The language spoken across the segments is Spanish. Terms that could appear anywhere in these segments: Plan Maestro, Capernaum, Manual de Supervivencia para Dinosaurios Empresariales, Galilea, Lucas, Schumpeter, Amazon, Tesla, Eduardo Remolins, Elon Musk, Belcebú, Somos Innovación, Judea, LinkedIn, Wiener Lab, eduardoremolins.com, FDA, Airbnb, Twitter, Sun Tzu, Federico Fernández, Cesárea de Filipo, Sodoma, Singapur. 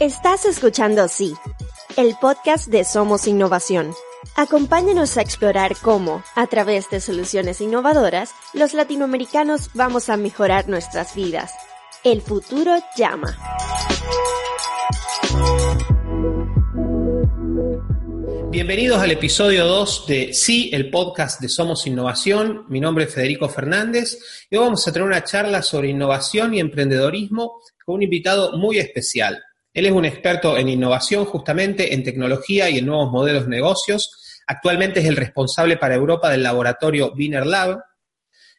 Estás escuchando Sí, el podcast de Somos Innovación. Acompáñanos a explorar cómo, a través de soluciones innovadoras, los latinoamericanos vamos a mejorar nuestras vidas. El futuro llama. Bienvenidos al episodio 2 de Sí, el podcast de Somos Innovación. Mi nombre es Federico Fernández y hoy vamos a tener una charla sobre innovación y emprendedorismo con un invitado muy especial. Él es un experto en innovación, justamente en tecnología y en nuevos modelos de negocios. Actualmente es el responsable para Europa del laboratorio Wiener Lab.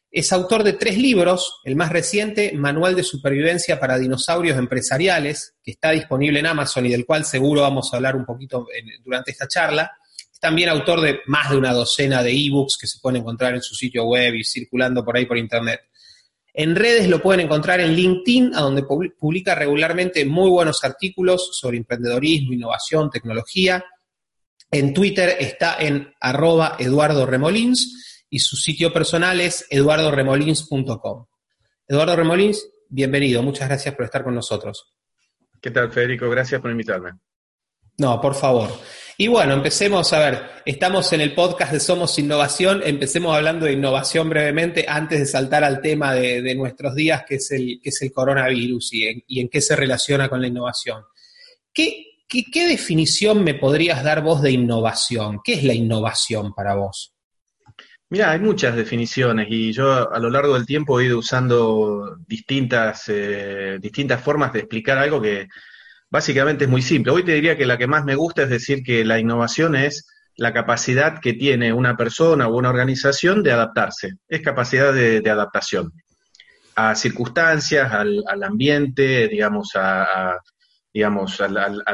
Es autor de 3 libros, el más reciente, Manual de Supervivencia para Dinosaurios Empresariales, que está disponible en Amazon y del cual seguro vamos a hablar un poquito durante esta charla. Es también autor de más de una docena de ebooks que se pueden encontrar en su sitio web y circulando por ahí por internet. En redes lo pueden encontrar en LinkedIn, a donde publica regularmente muy buenos artículos sobre emprendedorismo, innovación, tecnología. En Twitter está en @eduardoremolins y su sitio personal es eduardoremolins.com. Eduardo Remolins, bienvenido, muchas gracias por estar con nosotros. ¿Qué tal, Federico? Gracias por invitarme. No, por favor. Y bueno, empecemos, a ver, estamos en el podcast de Somos Innovación, empecemos hablando de innovación brevemente antes de saltar al tema de nuestros días, que es el coronavirus y en qué se relaciona con la innovación. ¿Qué definición me podrías dar vos de innovación? ¿Qué es la innovación para vos? Mirá, hay muchas definiciones y yo a lo largo del tiempo he ido usando distintas formas de explicar algo que básicamente es muy simple. Hoy te diría que la que más me gusta es decir que la innovación es la capacidad que tiene una persona o una organización de adaptarse. Es capacidad de adaptación a circunstancias, al ambiente, digamos, al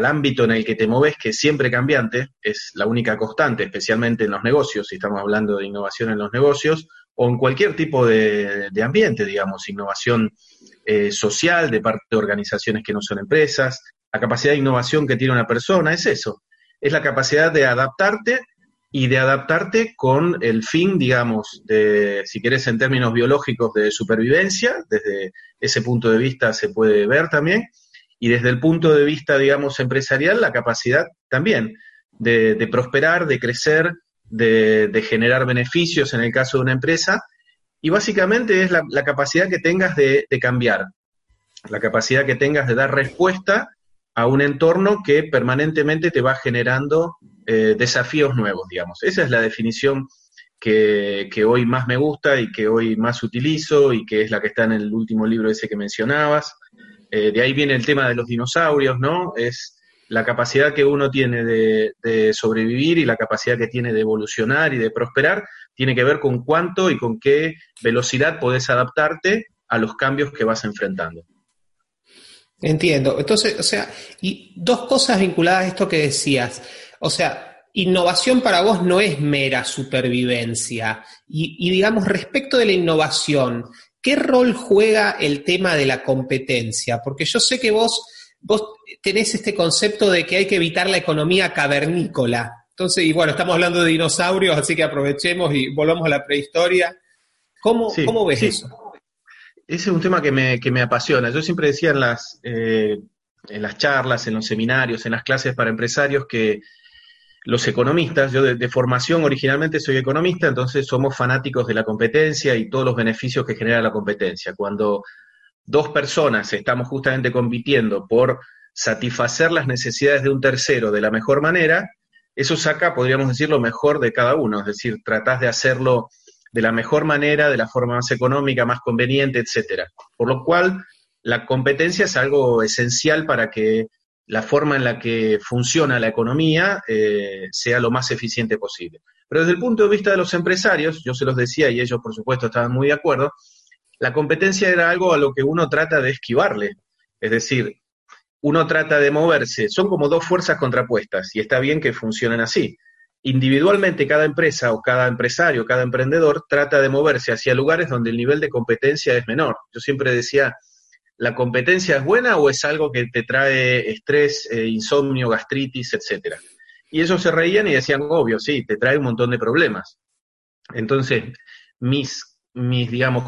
ámbito en el que te moves, que es siempre cambiante, es la única constante, especialmente en los negocios, si estamos hablando de innovación en los negocios, o en cualquier tipo de ambiente, digamos, innovación social de parte de organizaciones que no son empresas. La capacidad de innovación que tiene una persona es eso, es la capacidad de adaptarte y de adaptarte con el fin, digamos, de, si querés en términos biológicos, de supervivencia. Desde ese punto de vista se puede ver también, y desde el punto de vista, digamos, empresarial, la capacidad también de prosperar, de crecer, de generar beneficios en el caso de una empresa, y básicamente es la capacidad que tengas de cambiar, la capacidad que tengas de dar respuesta a un entorno que permanentemente te va generando desafíos nuevos, digamos. Esa es la definición que hoy más me gusta y que hoy más utilizo y que es la que está en el último libro ese que mencionabas. De ahí viene el tema de los dinosaurios, ¿no? Es la capacidad que uno tiene de sobrevivir y la capacidad que tiene de evolucionar y de prosperar tiene que ver con cuánto y con qué velocidad podés adaptarte a los cambios que vas enfrentando. Entiendo. Entonces, o sea, y dos cosas vinculadas a esto que decías. O sea, innovación para vos no es mera supervivencia. Y digamos, respecto de la innovación, ¿qué rol juega el tema de la competencia? Porque yo sé que vos tenés este concepto de que hay que evitar la economía cavernícola. Entonces, y bueno, estamos hablando de dinosaurios, así que aprovechemos y volvamos a la prehistoria. ¿Cómo ves eso? Ese es un tema que me apasiona. Yo siempre decía en las charlas, en los seminarios, en las clases para empresarios que los economistas, yo de formación originalmente soy economista, entonces somos fanáticos de la competencia y todos los beneficios que genera la competencia. Cuando dos personas estamos justamente compitiendo por satisfacer las necesidades de un tercero de la mejor manera, eso saca, podríamos decir, lo mejor de cada uno. Es decir, tratás de hacerlo de la mejor manera, de la forma más económica, más conveniente, etcétera. Por lo cual, la competencia es algo esencial para que la forma en la que funciona la economía sea lo más eficiente posible. Pero desde el punto de vista de los empresarios, yo se los decía y ellos, por supuesto, estaban muy de acuerdo, la competencia era algo a lo que uno trata de esquivarle. Es decir, uno trata de moverse. Son como dos fuerzas contrapuestas y está bien que funcionen así. Individualmente cada empresa o cada empresario, cada emprendedor trata de moverse hacia lugares donde el nivel de competencia es menor. Yo siempre decía, ¿la competencia es buena o es algo que te trae estrés, insomnio, gastritis, etcétera? Y ellos se reían y decían, obvio, sí, te trae un montón de problemas. Entonces, mis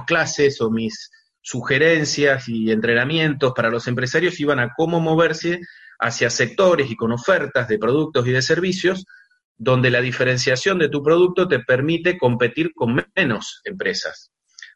clases o mis sugerencias y entrenamientos para los empresarios iban a cómo moverse hacia sectores y con ofertas de productos y de servicios donde la diferenciación de tu producto te permite competir con menos empresas.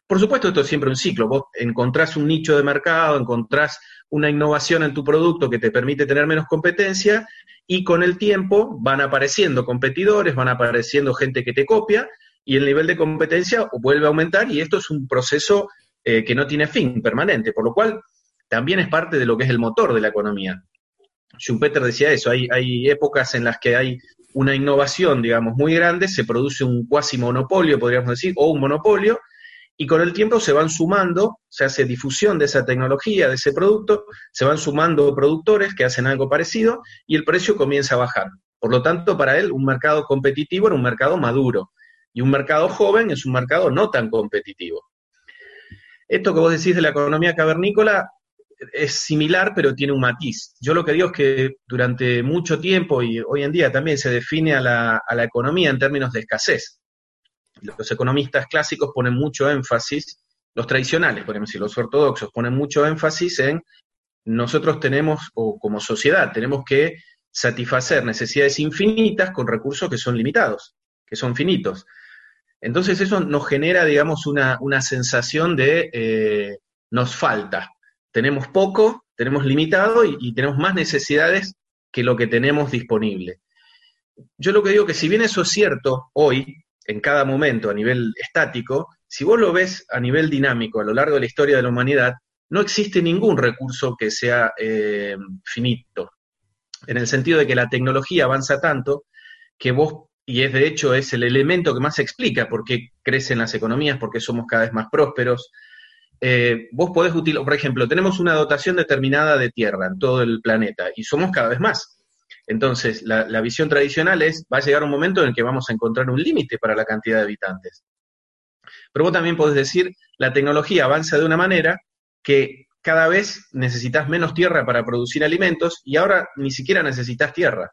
Por supuesto, esto es siempre un ciclo. Vos encontrás un nicho de mercado, encontrás una innovación en tu producto que te permite tener menos competencia, y con el tiempo van apareciendo competidores, van apareciendo gente que te copia, y el nivel de competencia vuelve a aumentar, y esto es un proceso que no tiene fin, permanente, por lo cual también es parte de lo que es el motor de la economía. Schumpeter decía eso, hay épocas en las que hay una innovación, digamos, muy grande, se produce un cuasi monopolio, podríamos decir, o un monopolio, y con el tiempo se van sumando, se hace difusión de esa tecnología, de ese producto, se van sumando productores que hacen algo parecido, y el precio comienza a bajar. Por lo tanto, para él, un mercado competitivo era un mercado maduro, y un mercado joven es un mercado no tan competitivo. Esto que vos decís de la economía cavernícola es similar, pero tiene un matiz. Yo lo que digo es que durante mucho tiempo, y hoy en día también, se define a la economía en términos de escasez. Los economistas clásicos ponen mucho énfasis, los tradicionales, por ejemplo, los ortodoxos, ponen mucho énfasis en nosotros tenemos, o como sociedad, tenemos que satisfacer necesidades infinitas con recursos que son limitados, que son finitos. Entonces eso nos genera, digamos, una sensación de nos falta. Tenemos poco, tenemos limitado y tenemos más necesidades que lo que tenemos disponible. Yo lo que digo que si bien eso es cierto hoy, en cada momento, a nivel estático, si vos lo ves a nivel dinámico a lo largo de la historia de la humanidad, no existe ningún recurso que sea finito, en el sentido de que la tecnología avanza tanto que vos, y es de hecho es el elemento que más explica por qué crecen las economías, por qué somos cada vez más prósperos, vos podés utilizar, por ejemplo, tenemos una dotación determinada de tierra en todo el planeta, y somos cada vez más. Entonces, la visión tradicional es, va a llegar un momento en el que vamos a encontrar un límite para la cantidad de habitantes. Pero vos también podés decir, la tecnología avanza de una manera que cada vez necesitas menos tierra para producir alimentos, y ahora ni siquiera necesitas tierra.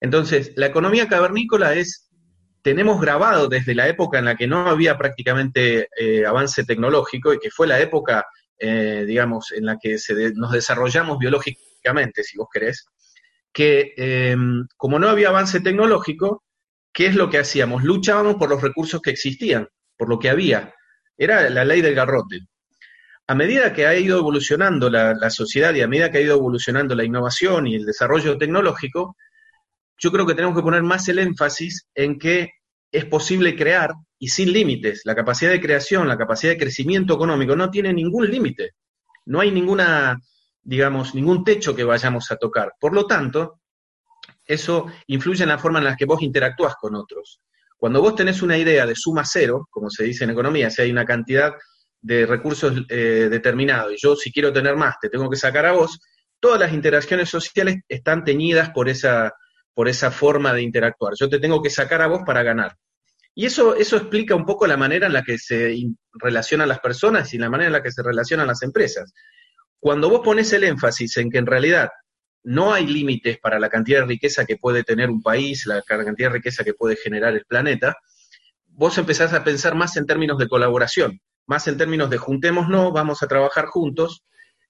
Entonces, la economía cavernícola es, tenemos grabado desde la época en la que no había prácticamente avance tecnológico, y que fue la época, digamos, en la que nos desarrollamos biológicamente, si vos querés, que como no había avance tecnológico, ¿qué es lo que hacíamos? Luchábamos por los recursos que existían, por lo que había. Era la ley del garrote. A medida que ha ido evolucionando la sociedad y a medida que ha ido evolucionando la innovación y el desarrollo tecnológico, yo creo que tenemos que poner más el énfasis en que es posible crear y sin límites. La capacidad de creación, la capacidad de crecimiento económico no tiene ningún límite. No hay ninguna, digamos, ningún techo que vayamos a tocar. Por lo tanto, eso influye en la forma en la que vos interactúas con otros. Cuando vos tenés una idea de suma cero, como se dice en economía, si hay una cantidad de recursos determinados, y yo si quiero tener más, te tengo que sacar a vos, todas las interacciones sociales están teñidas por esa forma de interactuar. Yo te tengo que sacar a vos para ganar. Y eso explica un poco la manera en la que se relacionan las personas y la manera en la que se relacionan las empresas. Cuando vos pones el énfasis en que en realidad no hay límites para la cantidad de riqueza que puede tener un país, la cantidad de riqueza que puede generar el planeta, vos empezás a pensar más en términos de colaboración, más en términos de juntémonos, vamos a trabajar juntos,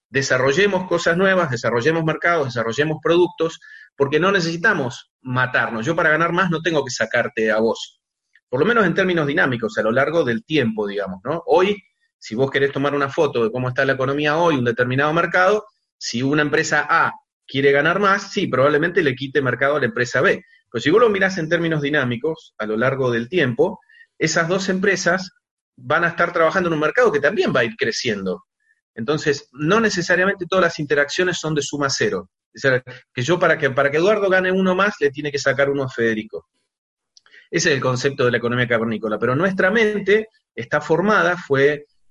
desarrollemos cosas nuevas, desarrollemos mercados, desarrollemos productos, porque no necesitamos matarnos. Yo para ganar más no tengo que sacarte a vos, por lo menos en términos dinámicos, a lo largo del tiempo, digamos, ¿no? Hoy, si vos querés tomar una foto de cómo está la economía hoy, un determinado mercado, si una empresa A quiere ganar más, sí, probablemente le quite mercado a la empresa B. Pero si vos lo mirás en términos dinámicos, a lo largo del tiempo, esas dos empresas van a estar trabajando en un mercado que también va a ir creciendo. Entonces, no necesariamente todas las interacciones son de suma cero. Es decir, que yo para que Eduardo gane uno más, le tiene que sacar uno a Federico. Ese es el concepto de la economía cavernícola. Pero nuestra mente está formada,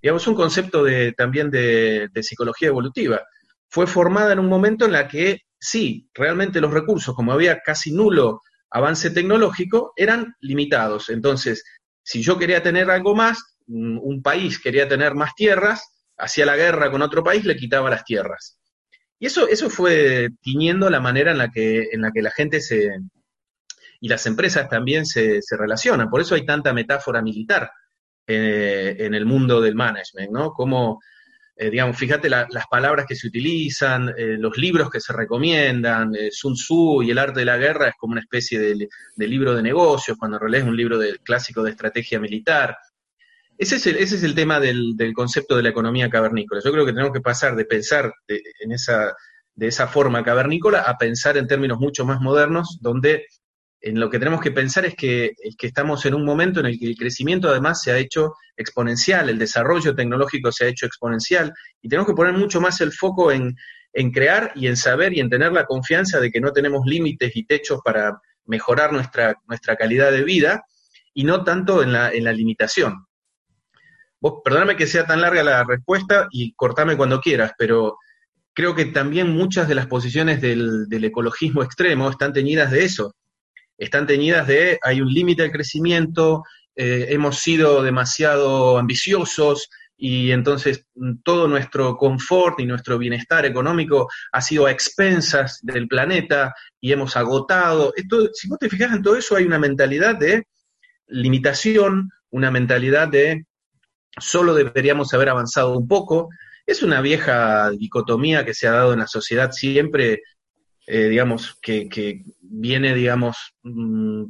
digamos, un concepto también de psicología evolutiva. Fue formada en un momento en la que, sí, realmente los recursos, como había casi nulo avance tecnológico, eran limitados. Entonces, si yo quería tener algo más, un país quería tener más tierras, hacía la guerra con otro país, le quitaba las tierras. Y eso fue tiñendo la manera en la que la gente y las empresas también se relacionan. Por eso hay tanta metáfora militar en el mundo del management, ¿no? Como digamos, fíjate las palabras que se utilizan, los libros que se recomiendan, Sun Tzu y el arte de la guerra es como una especie de libro de negocios, cuando en realidad es un libro clásico de estrategia militar. Ese es el tema del concepto de la economía cavernícola. Yo creo que tenemos que pasar de pensar de esa forma cavernícola a pensar en términos mucho más modernos, donde en lo que tenemos que pensar es que estamos en un momento en el que el crecimiento además se ha hecho exponencial, el desarrollo tecnológico se ha hecho exponencial, y tenemos que poner mucho más el foco en crear y en saber y en tener la confianza de que no tenemos límites y techos para mejorar nuestra calidad de vida, y no tanto en la limitación. Vos, perdóname que sea tan larga la respuesta y cortame cuando quieras, pero creo que también muchas de las posiciones del ecologismo extremo están teñidas de eso. Están teñidas de, hay un límite al crecimiento, hemos sido demasiado ambiciosos, y entonces todo nuestro confort y nuestro bienestar económico ha sido a expensas del planeta, y hemos agotado. Esto, si vos te fijás en todo eso, hay una mentalidad de limitación, una mentalidad de solo deberíamos haber avanzado un poco. Es una vieja dicotomía que se ha dado en la sociedad siempre, digamos, que viene, digamos,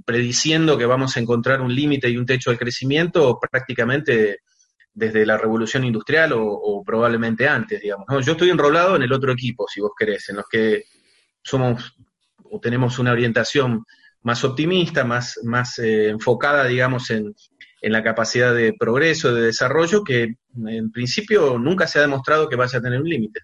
prediciendo que vamos a encontrar un límite y un techo al crecimiento prácticamente desde la revolución industrial o probablemente antes, digamos. No, yo estoy enrolado en el otro equipo, si vos querés, en los que somos o tenemos una orientación más optimista, más enfocada, digamos, en la capacidad de progreso, de desarrollo, que en principio nunca se ha demostrado que vaya a tener un límite.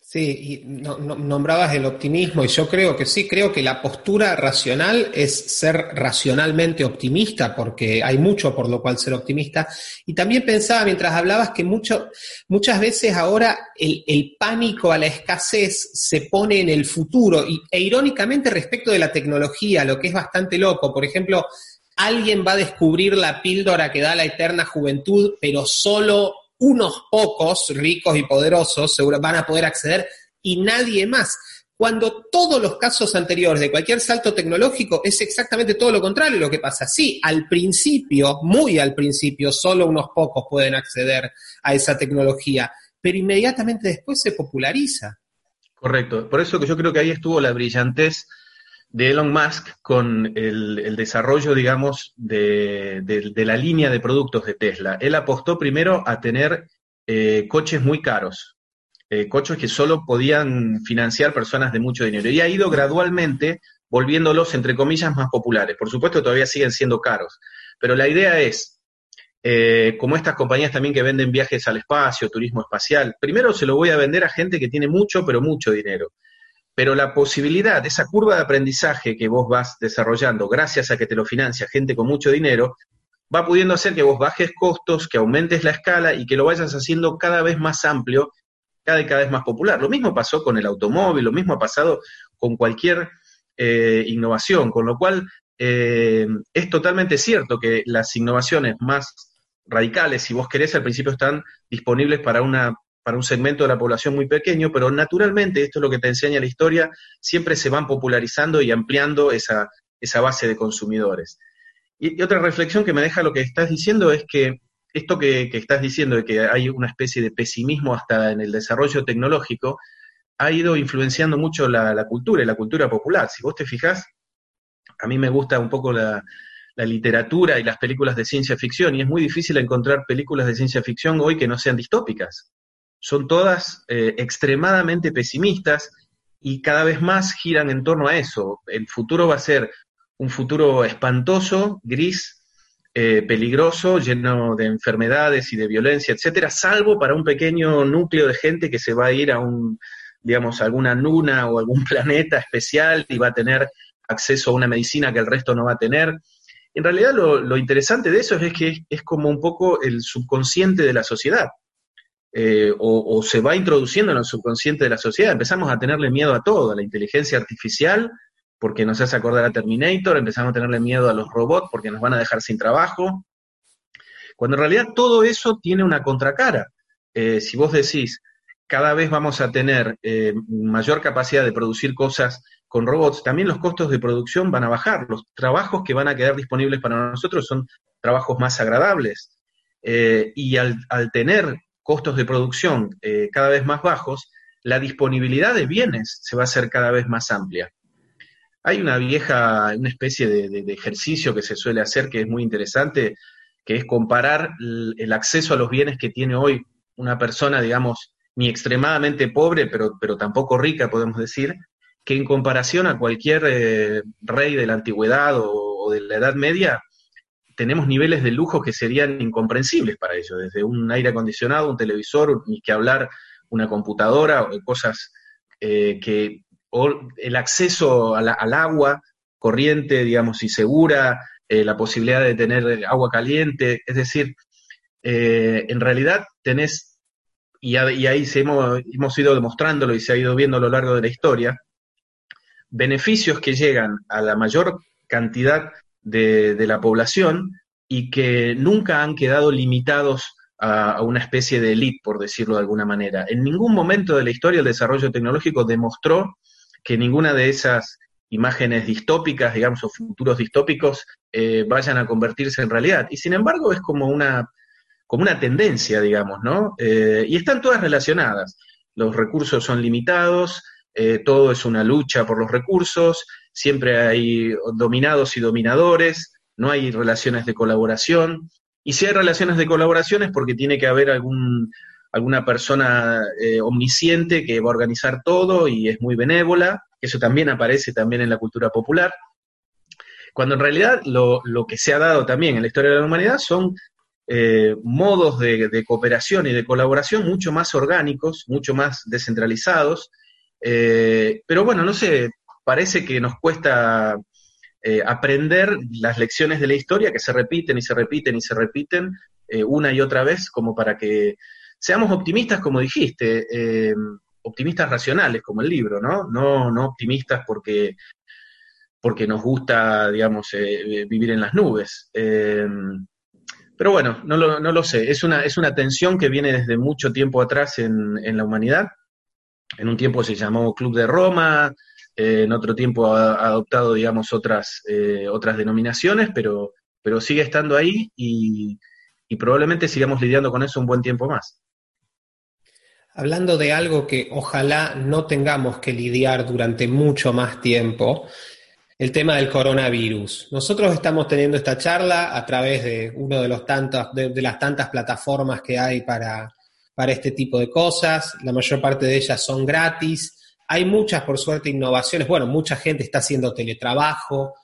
Sí, y nombrabas el optimismo, y yo creo que sí, creo que la postura racional es ser racionalmente optimista, porque hay mucho por lo cual ser optimista. Y también pensaba mientras hablabas que muchas veces ahora el pánico a la escasez se pone en el futuro, e irónicamente respecto de la tecnología, lo que es bastante loco. Por ejemplo, alguien va a descubrir la píldora que da la eterna juventud, pero solo unos pocos ricos y poderosos seguro van a poder acceder y nadie más, cuando todos los casos anteriores de cualquier salto tecnológico es exactamente todo lo contrario lo que pasa. Sí, al principio, muy al principio, solo unos pocos pueden acceder a esa tecnología, pero inmediatamente después se populariza. Correcto, por eso que yo creo que ahí estuvo la brillantez de Elon Musk con el desarrollo, digamos, de la línea de productos de Tesla. Él apostó primero a tener coches muy caros, coches que solo podían financiar personas de mucho dinero, y ha ido gradualmente volviéndolos, entre comillas, más populares. Por supuesto, todavía siguen siendo caros, pero la idea es, como estas compañías también que venden viajes al espacio, turismo espacial, primero se lo voy a vender a gente que tiene mucho, pero mucho dinero. Pero la posibilidad, esa curva de aprendizaje que vos vas desarrollando, gracias a que te lo financia gente con mucho dinero, va pudiendo hacer que vos bajes costos, que aumentes la escala y que lo vayas haciendo cada vez más amplio, cada vez más popular. Lo mismo pasó con el automóvil, lo mismo ha pasado con cualquier innovación, con lo cual es totalmente cierto que las innovaciones más radicales, si vos querés, al principio están disponibles para un segmento de la población muy pequeño, pero naturalmente, esto es lo que te enseña la historia, siempre se van popularizando y ampliando esa base de consumidores. Y otra reflexión que me deja lo que estás diciendo es que esto que estás diciendo de que hay una especie de pesimismo hasta en el desarrollo tecnológico, ha ido influenciando mucho la cultura y la cultura popular. Si vos te fijás, a mí me gusta un poco la literatura y las películas de ciencia ficción, y es muy difícil encontrar películas de ciencia ficción hoy que no sean distópicas. Son todas extremadamente pesimistas y cada vez más giran en torno a eso. El futuro va a ser un futuro espantoso, gris, peligroso, lleno de enfermedades y de violencia, etcétera, salvo para un pequeño núcleo de gente que se va a ir a digamos, alguna luna o algún planeta especial y va a tener acceso a una medicina que el resto no va a tener. En realidad lo interesante de eso es que es como un poco el subconsciente de la sociedad. O se va introduciendo en el subconsciente de la sociedad, empezamos a tenerle miedo a todo, a la inteligencia artificial, porque nos hace acordar a Terminator, empezamos a tenerle miedo a los robots, porque nos van a dejar sin trabajo, cuando en realidad todo eso tiene una contracara. Si vos decís, cada vez vamos a tener mayor capacidad de producir cosas con robots, también los costos de producción van a bajar, los trabajos que van a quedar disponibles para nosotros son trabajos más agradables, y al tener costos de producción cada vez más bajos, la disponibilidad de bienes se va a hacer cada vez más amplia. Hay una especie de ejercicio que se suele hacer que es muy interesante, que es comparar el acceso a los bienes que tiene hoy una persona, digamos, ni extremadamente pobre, pero tampoco rica, podemos decir, que en comparación a cualquier rey de la antigüedad o de la Edad Media, tenemos niveles de lujo que serían incomprensibles para ellos, desde un aire acondicionado, un televisor, ni que hablar una computadora, cosas que... O el acceso al agua corriente, digamos, y segura, la posibilidad de tener agua caliente, es decir, en realidad tenés, y ahí hemos ido demostrándolo y se ha ido viendo a lo largo de la historia, beneficios que llegan a la mayor cantidad de la población y que nunca han quedado limitados a una especie de élite, por decirlo de alguna manera. En ningún momento de la historia el desarrollo tecnológico demostró que ninguna de esas imágenes distópicas, digamos, o futuros distópicos, vayan a convertirse en realidad. Y sin embargo es como una tendencia, digamos, ¿no? Y están todas relacionadas. Los recursos son limitados, todo es una lucha por los recursos, siempre hay dominados y dominadores, no hay relaciones de colaboración. Y si hay relaciones de colaboración es porque tiene que haber alguna persona omnisciente que va a organizar todo y es muy benévola, eso también aparece también en la cultura popular, cuando en realidad lo que se ha dado también en la historia de la humanidad son modos de cooperación y de colaboración mucho más orgánicos, mucho más descentralizados, pero bueno, no sé, parece que nos cuesta aprender las lecciones de la historia que se repiten y se repiten y se repiten una y otra vez como para que seamos optimistas, como dijiste, optimistas racionales, como el libro, ¿no? No optimistas porque nos gusta, digamos, vivir en las nubes. Pero bueno, no lo sé. Es una tensión que viene desde mucho tiempo atrás en la humanidad. En un tiempo se llamó Club de Roma, en otro tiempo ha adoptado, digamos, otras denominaciones, pero sigue estando ahí y probablemente sigamos lidiando con eso un buen tiempo más. Hablando de algo que ojalá no tengamos que lidiar durante mucho más tiempo, el tema del coronavirus. Nosotros estamos teniendo esta charla a través de uno de los tantos, de las tantas plataformas que hay para este tipo de cosas. La mayor parte de ellas son gratis. Hay muchas, por suerte, innovaciones. Bueno, mucha gente está haciendo teletrabajo.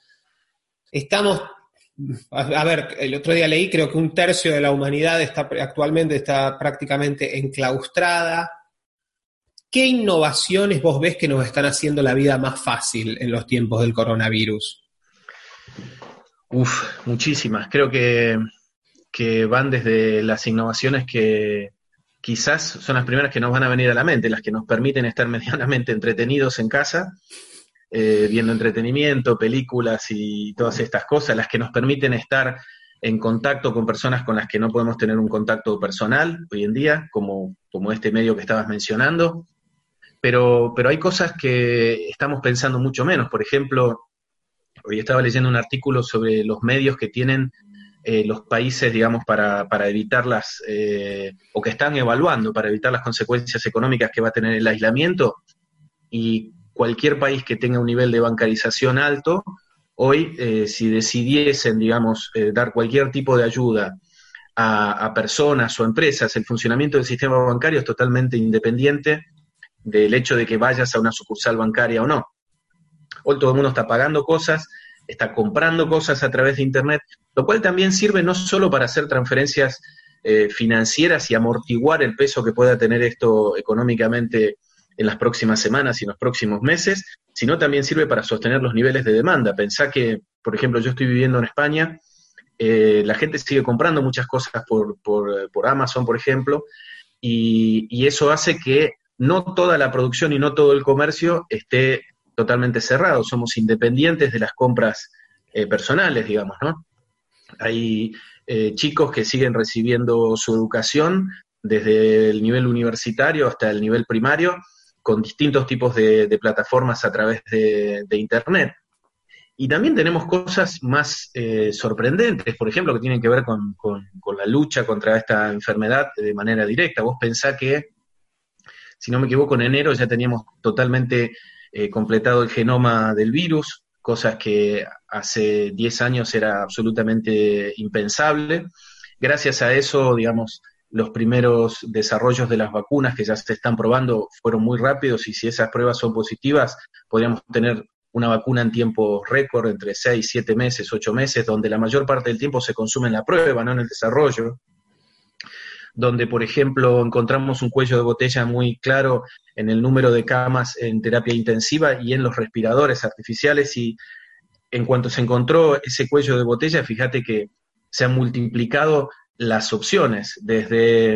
A ver, el otro día leí, creo que 1/3 de la humanidad actualmente está prácticamente enclaustrada. ¿Qué innovaciones vos ves que nos están haciendo la vida más fácil en los tiempos del coronavirus? Muchísimas. Creo que van desde las innovaciones que quizás son las primeras que nos van a venir a la mente, las que nos permiten estar medianamente entretenidos en casa, viendo entretenimiento, películas y todas estas cosas, las que nos permiten estar en contacto con personas con las que no podemos tener un contacto personal hoy en día, como este medio que estabas mencionando, pero hay cosas que estamos pensando mucho menos. Por ejemplo, hoy estaba leyendo un artículo sobre los medios que tienen los países, digamos, para evitar o que están evaluando para evitar las consecuencias económicas que va a tener el aislamiento, y cualquier país que tenga un nivel de bancarización alto, hoy si decidiesen, digamos, dar cualquier tipo de ayuda a personas o empresas, el funcionamiento del sistema bancario es totalmente independiente del hecho de que vayas a una sucursal bancaria o no. Hoy todo el mundo está pagando cosas, está comprando cosas a través de Internet, lo cual también sirve no solo para hacer transferencias financieras y amortiguar el peso que pueda tener esto económicamente en las próximas semanas y en los próximos meses, sino también sirve para sostener los niveles de demanda. Pensá que, por ejemplo, yo estoy viviendo en España, la gente sigue comprando muchas cosas por Amazon, por ejemplo, y eso hace que no toda la producción y no todo el comercio esté totalmente cerrado. Somos independientes de las compras personales, digamos, ¿no? Hay chicos que siguen recibiendo su educación desde el nivel universitario hasta el nivel primario, con distintos tipos de plataformas a través de Internet. Y también tenemos cosas más sorprendentes, por ejemplo, que tienen que ver con la lucha contra esta enfermedad de manera directa. Vos pensá que, si no me equivoco, en enero ya teníamos totalmente completado el genoma del virus, cosas que hace 10 años era absolutamente impensable. Gracias a eso, digamos, los primeros desarrollos de las vacunas que ya se están probando fueron muy rápidos, y si esas pruebas son positivas, podríamos tener una vacuna en tiempo récord, entre 6, 7 meses, 8 meses, donde la mayor parte del tiempo se consume en la prueba, no en el desarrollo, donde, por ejemplo, encontramos un cuello de botella muy claro en el número de camas en terapia intensiva y en los respiradores artificiales, y en cuanto se encontró ese cuello de botella, fíjate que se han multiplicado las opciones, desde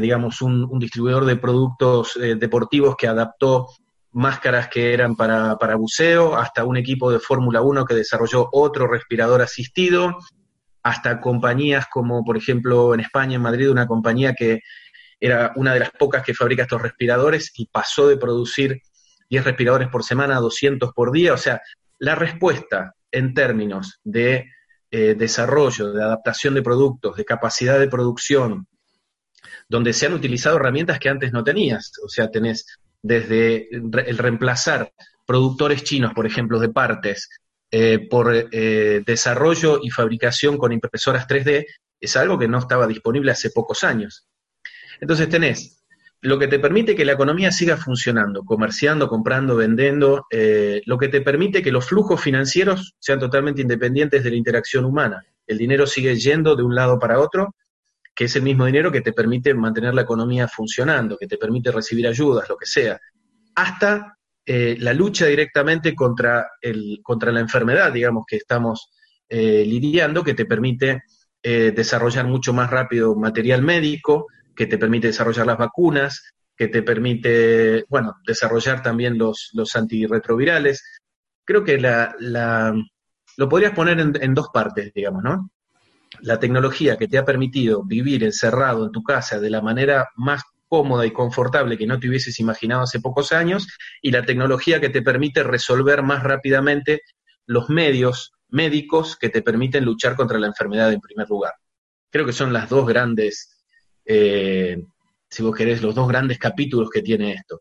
digamos, un distribuidor de productos deportivos que adaptó máscaras que eran para buceo, hasta un equipo de Fórmula 1 que desarrolló otro respirador asistido, hasta compañías como, por ejemplo, en España, en Madrid, una compañía que era una de las pocas que fabrica estos respiradores y pasó de producir 10 respiradores por semana a 200 por día. O sea, la respuesta en términos de desarrollo, de adaptación de productos, de capacidad de producción, donde se han utilizado herramientas que antes no tenías. O sea, tenés desde el reemplazar productores chinos, por ejemplo, de partes, por desarrollo y fabricación con impresoras 3D, es algo que no estaba disponible hace pocos años. Entonces tenés lo que te permite que la economía siga funcionando, comerciando, comprando, vendiendo, lo que te permite que los flujos financieros sean totalmente independientes de la interacción humana. El dinero sigue yendo de un lado para otro, que es el mismo dinero que te permite mantener la economía funcionando, que te permite recibir ayudas, lo que sea, hasta la lucha directamente contra la enfermedad, digamos, que estamos lidiando, que te permite desarrollar mucho más rápido material médico, que te permite desarrollar las vacunas, que te permite, bueno, desarrollar también los antirretrovirales. Creo que lo podrías poner en dos partes, digamos, ¿no? La tecnología que te ha permitido vivir encerrado en tu casa de la manera más cómoda y confortable que no te hubieses imaginado hace pocos años, y la tecnología que te permite resolver más rápidamente los medios médicos que te permiten luchar contra la enfermedad en primer lugar. Creo que son las dos grandes, si vos querés, los dos grandes capítulos que tiene esto.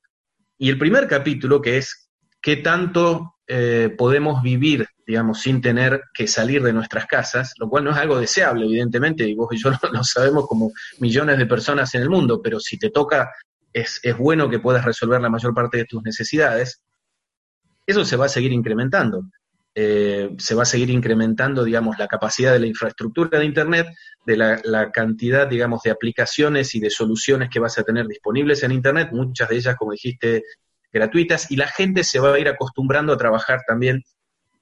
Y el primer capítulo, que es qué tanto podemos vivir, digamos, sin tener que salir de nuestras casas, lo cual no es algo deseable, evidentemente, y vos y yo lo sabemos como millones de personas en el mundo, pero si te toca, es bueno que puedas resolver la mayor parte de tus necesidades. Eso se va a seguir incrementando. Se va a seguir incrementando, digamos, la capacidad de la infraestructura de Internet, de la cantidad, digamos, de aplicaciones y de soluciones que vas a tener disponibles en Internet, muchas de ellas, como dijiste, gratuitas, y la gente se va a ir acostumbrando a trabajar también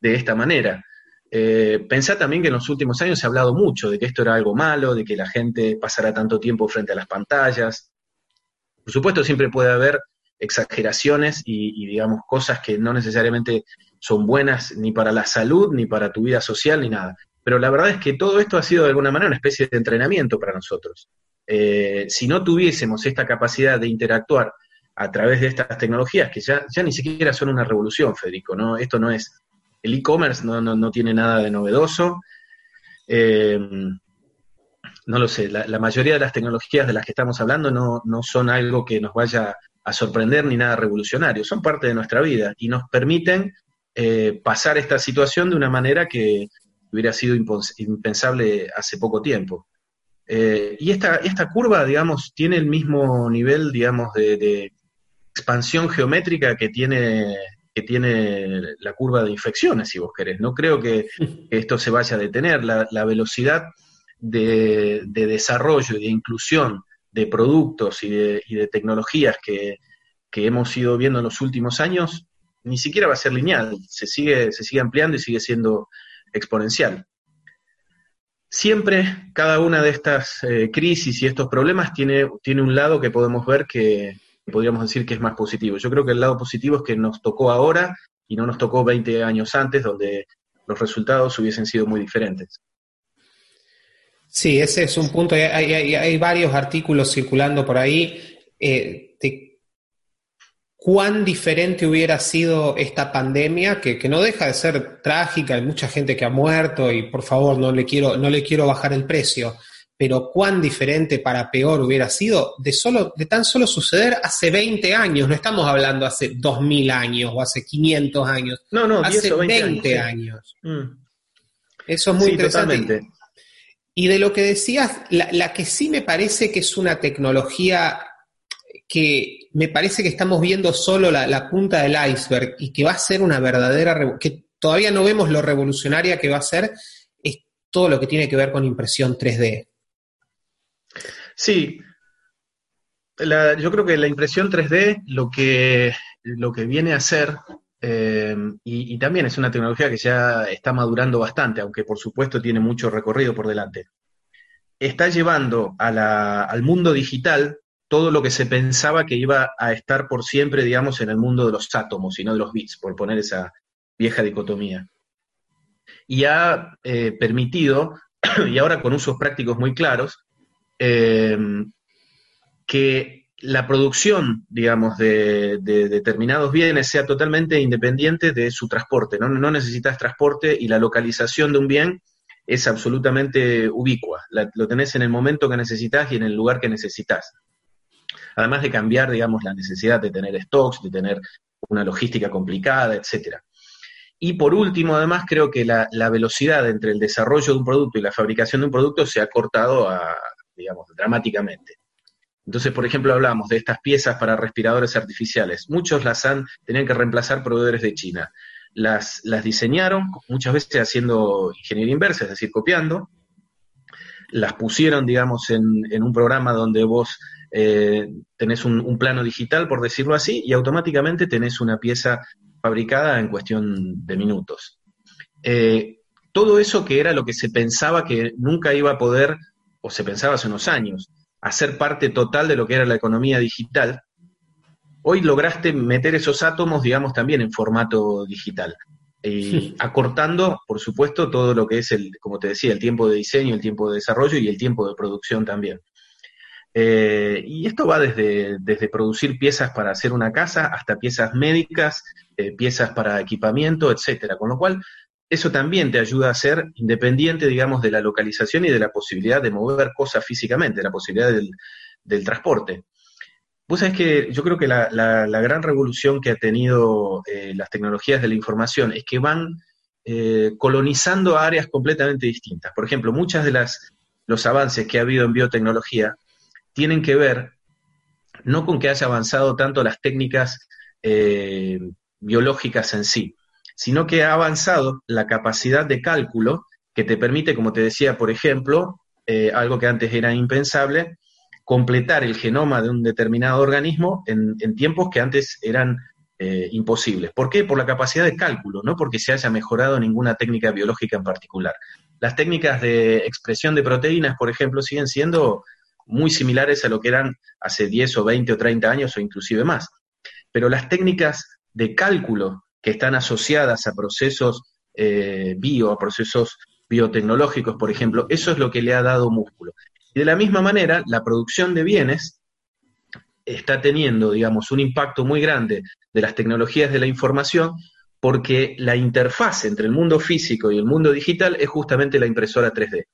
de esta manera. Pensá también que en los últimos años se ha hablado mucho de que esto era algo malo, de que la gente pasara tanto tiempo frente a las pantallas. Por supuesto, siempre puede haber exageraciones y digamos, cosas que no necesariamente son buenas ni para la salud, ni para tu vida social, ni nada. Pero la verdad es que todo esto ha sido de alguna manera una especie de entrenamiento para nosotros. Si no tuviésemos esta capacidad de interactuar a través de estas tecnologías, que ya ni siquiera son una revolución, Federico, ¿no? Esto no es... El e-commerce no tiene nada de novedoso. No lo sé, la mayoría de las tecnologías de las que estamos hablando no son algo que nos vaya a sorprender ni nada revolucionario. Son parte de nuestra vida y nos permiten pasar esta situación de una manera que hubiera sido impensable hace poco tiempo. Y esta curva, digamos, tiene el mismo nivel, digamos, de expansión geométrica que tiene la curva de infecciones, si vos querés. No creo que esto se vaya a detener. La velocidad de desarrollo y de inclusión de productos y de tecnologías que hemos ido viendo en los últimos años, ni siquiera va a ser lineal. Se sigue ampliando y sigue siendo exponencial. Siempre, cada una de estas crisis y estos problemas tiene un lado que podemos ver que podríamos decir que es más positivo. Yo creo que el lado positivo es que nos tocó ahora y no nos tocó 20 años antes, donde los resultados hubiesen sido muy diferentes. Sí, ese es un punto. Hay varios artículos circulando por ahí. cuán diferente hubiera sido esta pandemia, que no deja de ser trágica, hay mucha gente que ha muerto y por favor no le quiero bajar el precio, pero cuán diferente para peor hubiera sido de tan solo suceder hace 20 años, no estamos hablando hace 2000 años o hace 500 años, no, hace 20 años. Eso es muy interesante. Totalmente. Y de lo que decías, la que sí me parece que es una tecnología que me parece que estamos viendo solo la punta del iceberg y que va a ser una verdadera, que todavía no vemos lo revolucionaria que va a ser, es todo lo que tiene que ver con impresión 3D. Sí, yo creo que la impresión 3D lo que viene a ser, y también es una tecnología que ya está madurando bastante, aunque por supuesto tiene mucho recorrido por delante, está llevando al mundo digital todo lo que se pensaba que iba a estar por siempre, digamos, en el mundo de los átomos y no de los bits, por poner esa vieja dicotomía. Y ha permitido, y ahora con usos prácticos muy claros, que la producción, digamos, de determinados bienes sea totalmente independiente de su transporte. No necesitas transporte y la localización de un bien es absolutamente ubicua. Lo tenés en el momento que necesitas y en el lugar que necesitas. Además de cambiar, digamos, la necesidad de tener stocks, de tener una logística complicada, etcétera. Y por último, además, creo que la velocidad entre el desarrollo de un producto y la fabricación de un producto se ha acortado, digamos, dramáticamente. Entonces, por ejemplo, hablamos de estas piezas para respiradores artificiales. Muchos tenían que reemplazar proveedores de China. Las diseñaron, muchas veces haciendo ingeniería inversa, es decir, copiando. Las pusieron, digamos, en un programa donde vos tenés un plano digital, por decirlo así, y automáticamente tenés una pieza fabricada en cuestión de minutos. Todo eso que era lo que se pensaba que nunca iba a poder, o se pensaba hace unos años, hacer parte total de lo que era la economía digital, hoy lograste meter esos átomos, digamos, también en formato digital. Acortando, por supuesto, todo lo que es, como te decía, el tiempo de diseño, el tiempo de desarrollo y el tiempo de producción también. Y esto va desde producir piezas para hacer una casa hasta piezas médicas, piezas para equipamiento, etcétera. Con lo cual, eso también te ayuda a ser independiente, digamos, de la localización y de la posibilidad de mover cosas físicamente, de la posibilidad del transporte. Vos sabés que yo creo que la gran revolución que ha tenido las tecnologías de la información es que van colonizando áreas completamente distintas. Por ejemplo, muchas de los avances que ha habido en biotecnología tienen que ver no con que haya avanzado tanto las técnicas biológicas en sí, sino que ha avanzado la capacidad de cálculo que te permite, como te decía, por ejemplo, algo que antes era impensable, completar el genoma de un determinado organismo en tiempos que antes eran imposibles. ¿Por qué? Por la capacidad de cálculo, no porque se haya mejorado ninguna técnica biológica en particular. Las técnicas de expresión de proteínas, por ejemplo, siguen siendo muy similares a lo que eran hace 10 o 20 o 30 años o inclusive más. Pero las técnicas de cálculo que están asociadas a procesos a procesos biotecnológicos, por ejemplo, eso es lo que le ha dado músculo. Y de la misma manera, la producción de bienes está teniendo, digamos, un impacto muy grande de las tecnologías de la información, porque la interfaz entre el mundo físico y el mundo digital es justamente la impresora 3D.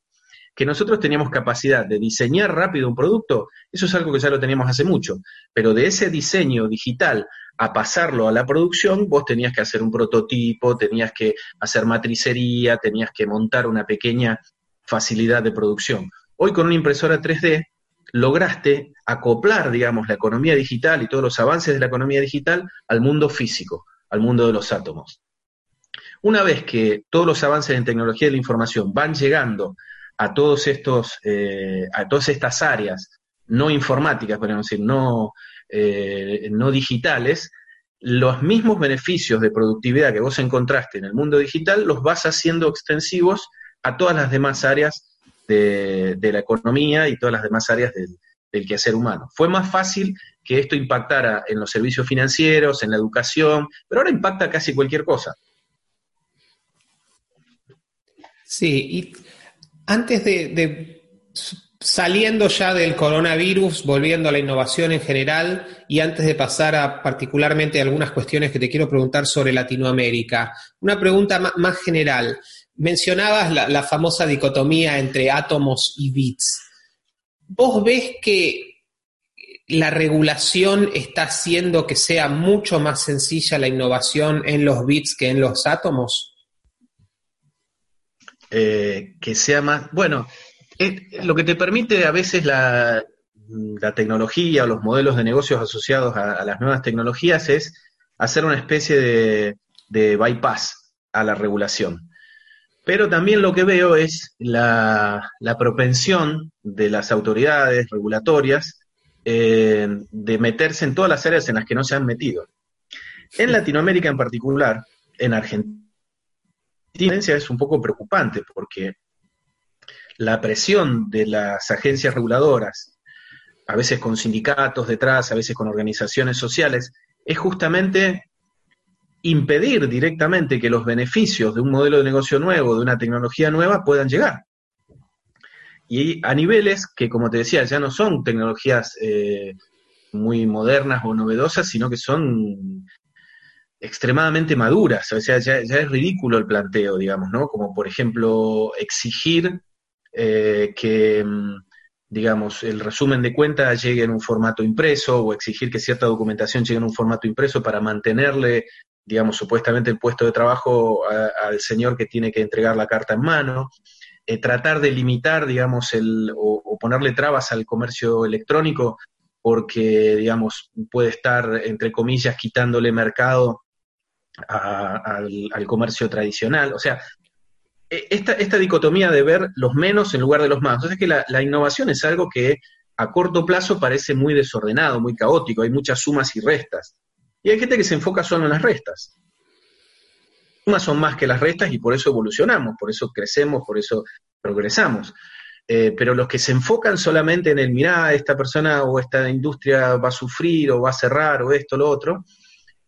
Que nosotros teníamos capacidad de diseñar rápido un producto, eso es algo que ya lo teníamos hace mucho, pero de ese diseño digital a pasarlo a la producción, vos tenías que hacer un prototipo, tenías que hacer matricería, tenías que montar una pequeña facilidad de producción. Hoy con una impresora 3D lograste acoplar, digamos, la economía digital y todos los avances de la economía digital al mundo físico, al mundo de los átomos. Una vez que todos los avances en tecnología de la información van llegando a a todas estas áreas no informáticas, podemos decir, no digitales, los mismos beneficios de productividad que vos encontraste en el mundo digital los vas haciendo extensivos a todas las demás áreas de la economía y todas las demás áreas del quehacer humano. Fue más fácil que esto impactara en los servicios financieros, en la educación, pero ahora impacta casi cualquier cosa. Sí, y antes de Saliendo ya del coronavirus, volviendo a la innovación en general y antes de pasar a particularmente algunas cuestiones que te quiero preguntar sobre Latinoamérica, una pregunta más general. Mencionabas la famosa dicotomía entre átomos y bits. ¿Vos ves que la regulación está haciendo que sea mucho más sencilla la innovación en los bits que en los átomos? Que sea más... Bueno... Lo que te permite a veces la tecnología o los modelos de negocios asociados a las nuevas tecnologías es hacer una especie de bypass a la regulación. Pero también lo que veo es la propensión de las autoridades regulatorias de meterse en todas las áreas en las que no se han metido. En Latinoamérica en particular, en Argentina, la tendencia es un poco preocupante porque... la presión de las agencias reguladoras, a veces con sindicatos detrás, a veces con organizaciones sociales, es justamente impedir directamente que los beneficios de un modelo de negocio nuevo, de una tecnología nueva, puedan llegar. Y a niveles que, como te decía, ya no son tecnologías muy modernas o novedosas, sino que son extremadamente maduras. O sea, ya es ridículo el planteo, digamos, ¿no? Como, por ejemplo, exigir... que, digamos, el resumen de cuentas llegue en un formato impreso o exigir que cierta documentación llegue en un formato impreso para mantenerle, digamos, supuestamente el puesto de trabajo al señor que tiene que entregar la carta en mano, tratar de limitar, digamos, o ponerle trabas al comercio electrónico porque, digamos, puede estar, entre comillas, quitándole mercado al comercio tradicional, o sea... Esta dicotomía de ver los menos en lugar de los más. Entonces es que la innovación es algo que a corto plazo parece muy desordenado, muy caótico, hay muchas sumas y restas. Y hay gente que se enfoca solo en las restas. Las sumas son más que las restas y por eso evolucionamos, por eso crecemos, por eso progresamos. Pero los que se enfocan solamente en el mirá, esta persona o esta industria va a sufrir o va a cerrar o esto o lo otro,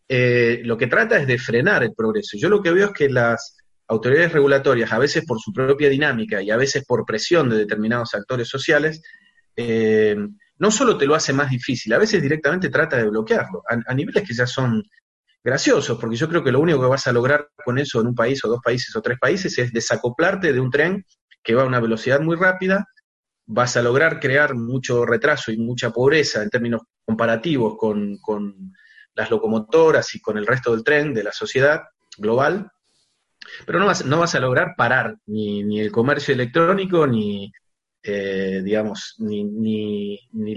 lo que trata es de frenar el progreso. Yo lo que veo es que las... autoridades regulatorias, a veces por su propia dinámica y a veces por presión de determinados actores sociales, no solo te lo hace más difícil, a veces directamente trata de bloquearlo, a niveles que ya son graciosos, porque yo creo que lo único que vas a lograr con eso en un país o dos países o tres países es desacoplarte de un tren que va a una velocidad muy rápida, vas a lograr crear mucho retraso y mucha pobreza en términos comparativos con las locomotoras y con el resto del tren de la sociedad global, pero no vas a lograr parar ni el comercio electrónico, ni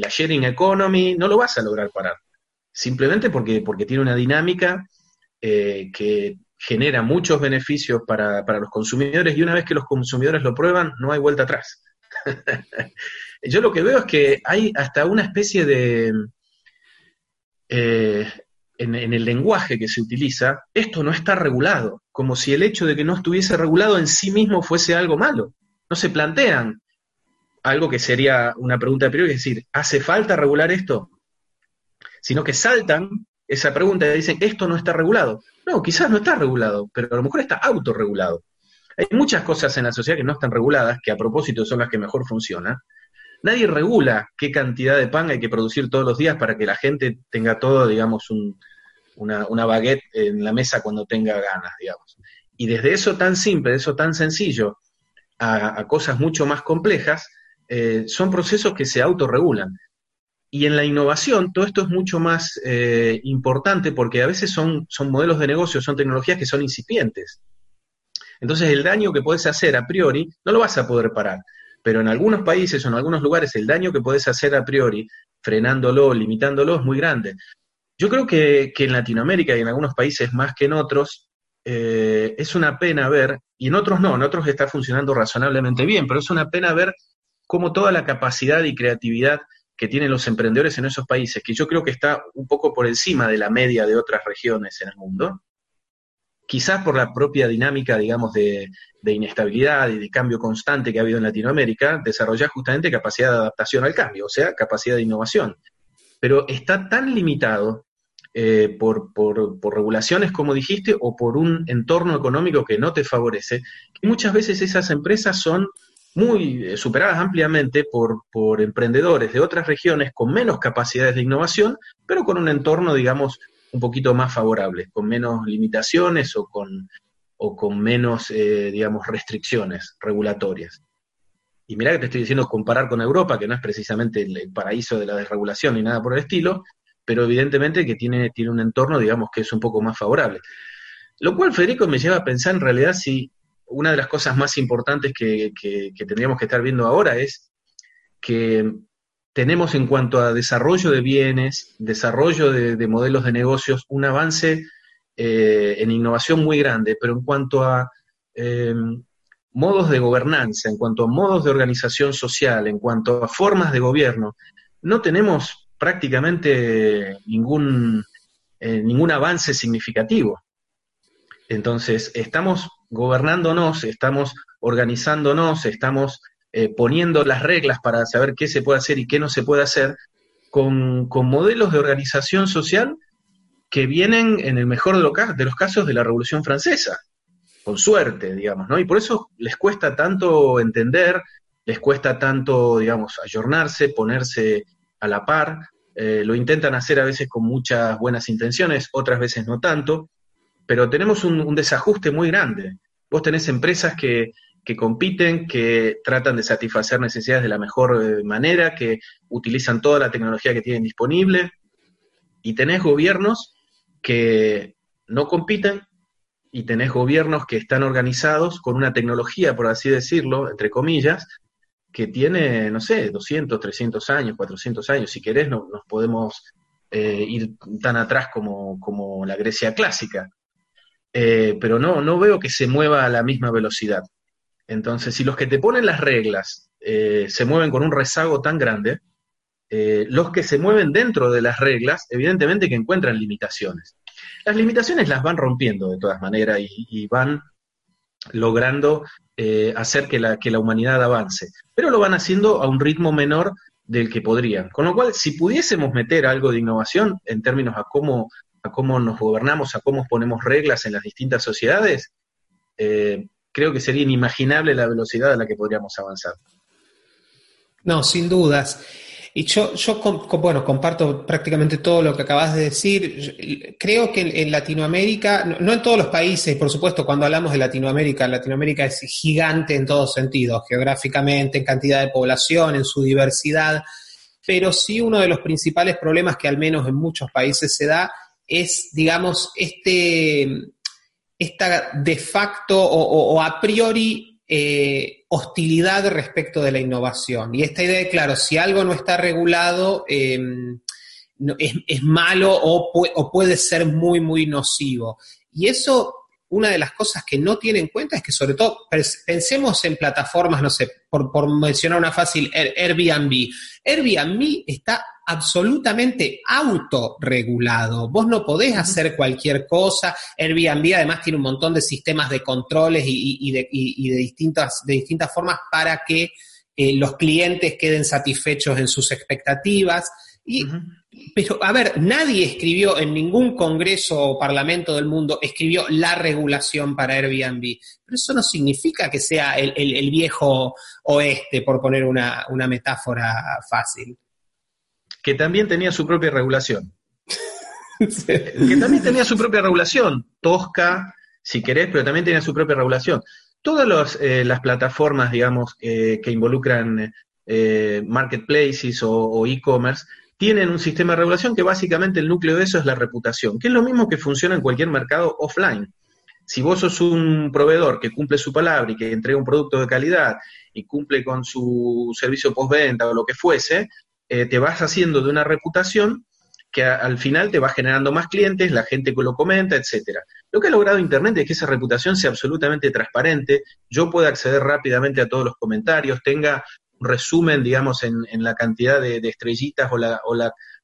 la sharing economy, no lo vas a lograr parar. Simplemente porque tiene una dinámica que genera muchos beneficios para los consumidores, y una vez que los consumidores lo prueban, no hay vuelta atrás. Yo lo que veo es que hay hasta una especie de... En el lenguaje que se utiliza, esto no está regulado, como si el hecho de que no estuviese regulado en sí mismo fuese algo malo. No se plantean algo que sería una pregunta priori, es decir, ¿hace falta regular esto? Sino que saltan esa pregunta y dicen, esto no está regulado. No, quizás no está regulado, pero a lo mejor está autorregulado. Hay muchas cosas en la sociedad que no están reguladas, que a propósito son las que mejor funcionan. Nadie regula qué cantidad de pan hay que producir todos los días para que la gente tenga todo, digamos, una baguette en la mesa cuando tenga ganas, digamos. Y desde eso tan simple, eso tan sencillo, a cosas mucho más complejas, son procesos que se autorregulan. Y en la innovación todo esto es mucho más importante porque a veces son modelos de negocio, son tecnologías que son incipientes. Entonces el daño que podés hacer a priori no lo vas a poder parar. Pero en algunos países o en algunos lugares el daño que podés hacer a priori, frenándolo, limitándolo, es muy grande. Yo creo que en Latinoamérica y en algunos países más que en otros, es una pena ver, y en otros no, en otros está funcionando razonablemente bien, pero es una pena ver cómo toda la capacidad y creatividad que tienen los emprendedores en esos países, que yo creo que está un poco por encima de la media de otras regiones en el mundo, quizás por la propia dinámica, digamos, de inestabilidad y de cambio constante que ha habido en Latinoamérica, desarrollar justamente capacidad de adaptación al cambio, o sea, capacidad de innovación. Pero está tan limitado por regulaciones, como dijiste, o por un entorno económico que no te favorece, que muchas veces esas empresas son muy superadas ampliamente por emprendedores de otras regiones con menos capacidades de innovación, pero con un entorno, digamos, un poquito más favorable, con menos limitaciones o con menos, digamos, restricciones regulatorias. Y mirá que te estoy diciendo comparar con Europa, que no es precisamente el paraíso de la desregulación ni nada por el estilo, pero evidentemente que tiene un entorno, digamos, que es un poco más favorable. Lo cual, Federico, me lleva a pensar en realidad si una de las cosas más importantes que tendríamos que estar viendo ahora es que tenemos en cuanto a desarrollo de bienes, desarrollo de modelos de negocios, un avance en innovación muy grande, pero en cuanto a modos de gobernanza, en cuanto a modos de organización social, en cuanto a formas de gobierno, no tenemos prácticamente ningún avance significativo. Entonces, estamos gobernándonos, estamos organizándonos, estamos poniendo las reglas para saber qué se puede hacer y qué no se puede hacer, con modelos de organización social que vienen, en el mejor de los casos, de la Revolución Francesa, con suerte, digamos, ¿no? Y por eso les cuesta tanto entender, les cuesta tanto, digamos, ayornarse, ponerse a la par, lo intentan hacer a veces con muchas buenas intenciones, otras veces no tanto, pero tenemos un desajuste muy grande. Vos tenés empresas que compiten, que tratan de satisfacer necesidades de la mejor manera, que utilizan toda la tecnología que tienen disponible, y tenés gobiernos que no compiten, y tenés gobiernos que están organizados con una tecnología, por así decirlo, entre comillas, que tiene, no sé, 200, 300 años, 400 años, si querés nos podemos ir tan atrás como la Grecia clásica, pero no veo que se mueva a la misma velocidad. Entonces, si los que te ponen las reglas se mueven con un rezago tan grande, los que se mueven dentro de las reglas, evidentemente que encuentran limitaciones. Las limitaciones las van rompiendo de todas maneras y van logrando hacer que la humanidad avance, pero lo van haciendo a un ritmo menor del que podrían. Con lo cual, si pudiésemos meter algo de innovación en términos a cómo nos gobernamos, a cómo ponemos reglas en las distintas sociedades, creo que sería inimaginable la velocidad a la que podríamos avanzar. No, sin dudas. Y yo comparto prácticamente todo lo que acabas de decir. Creo que en Latinoamérica, no en todos los países, por supuesto, cuando hablamos de Latinoamérica es gigante en todos sentidos, geográficamente, en cantidad de población, en su diversidad, pero sí uno de los principales problemas que al menos en muchos países se da es, digamos, esta de facto o a priori hostilidad respecto de la innovación. Y esta idea de, claro, si algo no está regulado, es malo o puede ser muy, muy nocivo. Y eso, una de las cosas que no tiene en cuenta es que, sobre todo, pensemos en plataformas, no sé, por mencionar una fácil, Airbnb. Airbnb está absolutamente autorregulado. Vos no podés hacer cualquier cosa. Airbnb además tiene un montón de sistemas de controles y de distintas formas para que los clientes queden satisfechos en sus expectativas. Pero, a ver, nadie escribió en ningún congreso o parlamento del mundo, escribió la regulación para Airbnb. Pero eso no significa que sea el viejo oeste, por poner una metáfora fácil. Que también tenía su propia regulación. Sí. Que también tenía su propia regulación, tosca, si querés, pero también tenía su propia regulación. Todas las plataformas, digamos, que involucran marketplaces o e-commerce, tienen un sistema de regulación que básicamente el núcleo de eso es la reputación, que es lo mismo que funciona en cualquier mercado offline. Si vos sos un proveedor que cumple su palabra y que entrega un producto de calidad y cumple con su servicio postventa o lo que fuese, te vas haciendo de una reputación que al final te va generando más clientes, la gente que lo comenta, etcétera. Lo que ha logrado Internet es que esa reputación sea absolutamente transparente, yo pueda acceder rápidamente a todos los comentarios, tenga un resumen, digamos, en la cantidad de estrellitas o la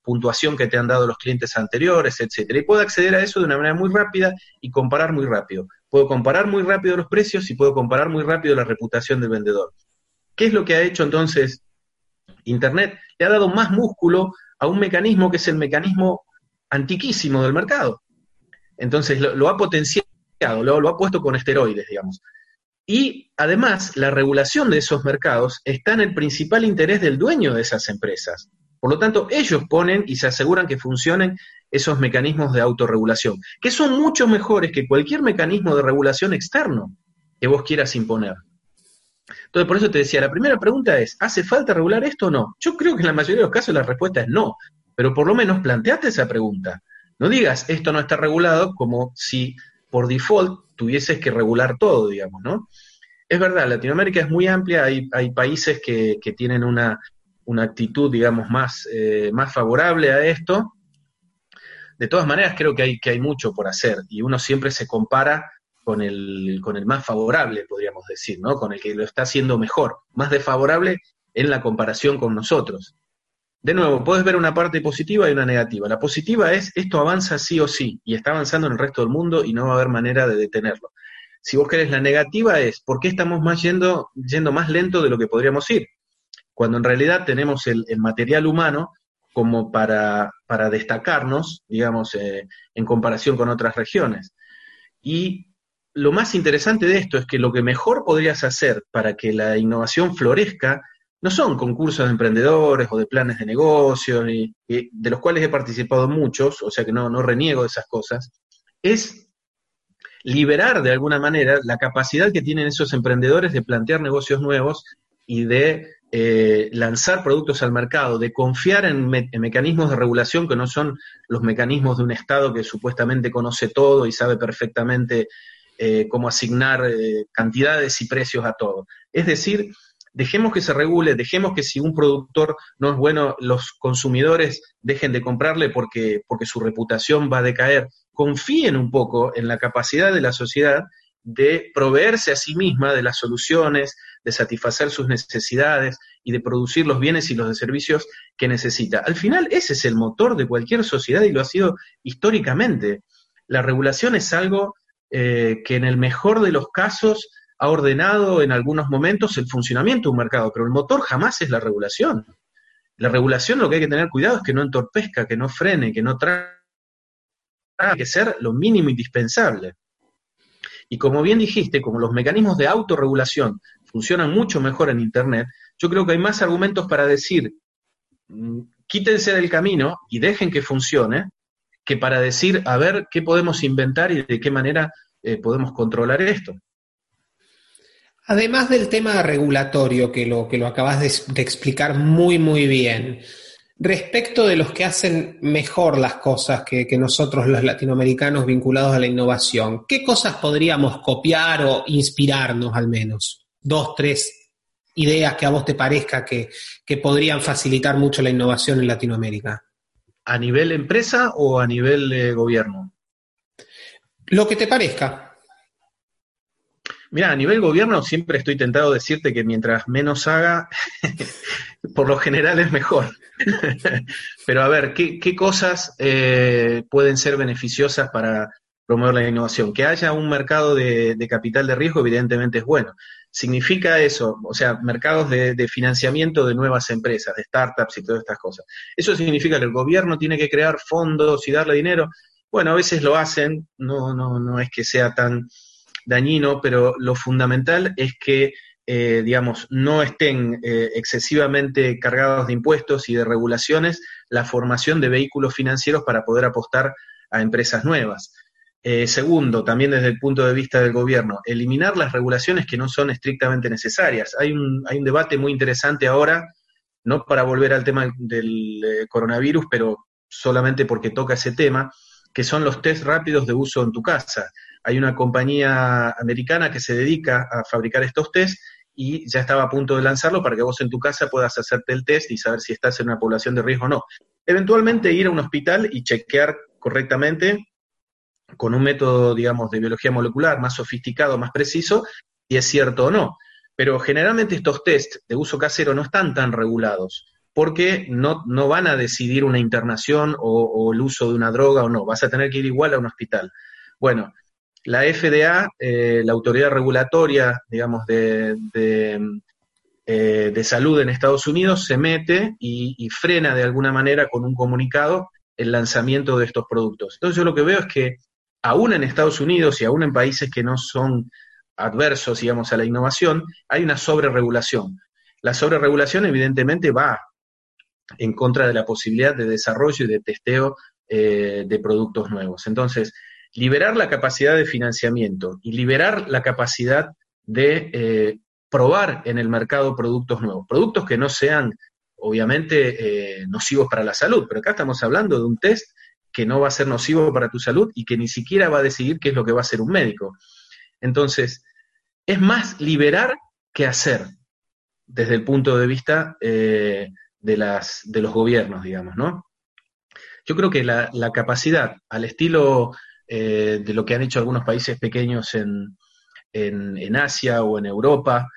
puntuación que te han dado los clientes anteriores, etcétera. Y puedo acceder a eso de una manera muy rápida y comparar muy rápido. Puedo comparar muy rápido los precios y puedo comparar muy rápido la reputación del vendedor. ¿Qué es lo que ha hecho entonces Internet? Le ha dado más músculo a un mecanismo que es el mecanismo antiquísimo del mercado. Entonces lo ha potenciado, lo ha puesto con esteroides, digamos. Y además, la regulación de esos mercados está en el principal interés del dueño de esas empresas. Por lo tanto, ellos ponen y se aseguran que funcionen esos mecanismos de autorregulación, que son mucho mejores que cualquier mecanismo de regulación externo que vos quieras imponer. Entonces, por eso te decía, la primera pregunta es, ¿hace falta regular esto o no? Yo creo que en la mayoría de los casos la respuesta es no, pero por lo menos planteate esa pregunta. No digas, esto no está regulado, como si por default tuvieses que regular todo, digamos, ¿no? Es verdad, Latinoamérica es muy amplia, hay países que tienen una actitud, digamos, más favorable a esto. De todas maneras, creo que hay mucho por hacer, y uno siempre se compara con el más favorable, podríamos decir, ¿no? Con el que lo está haciendo mejor, más desfavorable en la comparación con nosotros. De nuevo, podés ver una parte positiva y una negativa. La positiva es, esto avanza sí o sí, y está avanzando en el resto del mundo y no va a haber manera de detenerlo. Si vos querés, la negativa es, ¿por qué estamos yendo más lento de lo que podríamos ir? Cuando en realidad tenemos el material humano como para destacarnos, digamos, en comparación con otras regiones. Y lo más interesante de esto es que lo que mejor podrías hacer para que la innovación florezca no son concursos de emprendedores o de planes de negocio, de los cuales he participado muchos, o sea que no reniego de esas cosas, es liberar de alguna manera la capacidad que tienen esos emprendedores de plantear negocios nuevos y de lanzar productos al mercado, de confiar en mecanismos de regulación que no son los mecanismos de un Estado que supuestamente conoce todo y sabe perfectamente cómo asignar cantidades y precios a todo. Es decir, dejemos que se regule, dejemos que si un productor no es bueno, los consumidores dejen de comprarle porque su reputación va a decaer. Confíen un poco en la capacidad de la sociedad de proveerse a sí misma de las soluciones, de satisfacer sus necesidades y de producir los bienes y los servicios que necesita. Al final, ese es el motor de cualquier sociedad y lo ha sido históricamente. La regulación es algo que en el mejor de los casos ha ordenado en algunos momentos el funcionamiento de un mercado, pero el motor jamás es la regulación. La regulación, lo que hay que tener cuidado es que no entorpezca, que no frene, que no trague, que sea lo mínimo indispensable. Y como bien dijiste, como los mecanismos de autorregulación funcionan mucho mejor en Internet, yo creo que hay más argumentos para decir, quítense del camino y dejen que funcione, que para decir, a ver, qué podemos inventar y de qué manera podemos controlar esto. Además del tema regulatorio, que lo acabas de explicar muy, muy bien, respecto de los que hacen mejor las cosas que nosotros los latinoamericanos vinculados a la innovación, ¿qué cosas podríamos copiar o inspirarnos al menos? 2, 3 ideas que a vos te parezca que podrían facilitar mucho la innovación en Latinoamérica. ¿A nivel empresa o a nivel gobierno? Lo que te parezca. Mirá, a nivel gobierno siempre estoy tentado a decirte que mientras menos haga, por lo general es mejor. Pero a ver, ¿qué cosas pueden ser beneficiosas para promover la innovación? Que haya un mercado de capital de riesgo evidentemente es bueno. Significa eso, o sea, mercados de financiamiento de nuevas empresas, de startups y todas estas cosas. Eso significa que el gobierno tiene que crear fondos y darle dinero. Bueno, a veces lo hacen, no es que sea tan dañino, pero lo fundamental es que, digamos, no estén excesivamente cargados de impuestos y de regulaciones la formación de vehículos financieros para poder apostar a empresas nuevas. Segundo, también desde el punto de vista del gobierno, eliminar las regulaciones que no son estrictamente necesarias. Hay un debate muy interesante ahora, no para volver al tema del coronavirus, pero solamente porque toca ese tema, que son los test rápidos de uso en tu casa. Hay una compañía americana que se dedica a fabricar estos test y ya estaba a punto de lanzarlo para que vos en tu casa puedas hacerte el test y saber si estás en una población de riesgo o no. Eventualmente ir a un hospital y chequear correctamente con un método, digamos, de biología molecular más sofisticado, más preciso, si es cierto o no. Pero generalmente estos test de uso casero no están tan regulados, porque no van a decidir una internación o el uso de una droga o no, vas a tener que ir igual a un hospital. Bueno, la FDA, la autoridad regulatoria, digamos, de salud en Estados Unidos, se mete y frena de alguna manera con un comunicado el lanzamiento de estos productos. Entonces yo lo que veo es que aún en Estados Unidos y aún en países que no son adversos, digamos, a la innovación, hay una sobreregulación. La sobreregulación evidentemente va en contra de la posibilidad de desarrollo y de testeo de productos nuevos. Entonces, liberar la capacidad de financiamiento y liberar la capacidad de probar en el mercado productos nuevos, productos que no sean, obviamente, nocivos para la salud, pero acá estamos hablando de un test que no va a ser nocivo para tu salud y que ni siquiera va a decidir qué es lo que va a hacer un médico. Entonces, es más liberar que hacer, desde el punto de vista de los gobiernos, digamos, ¿no? Yo creo que la capacidad, al estilo de lo que han hecho algunos países pequeños en Asia o en Europa,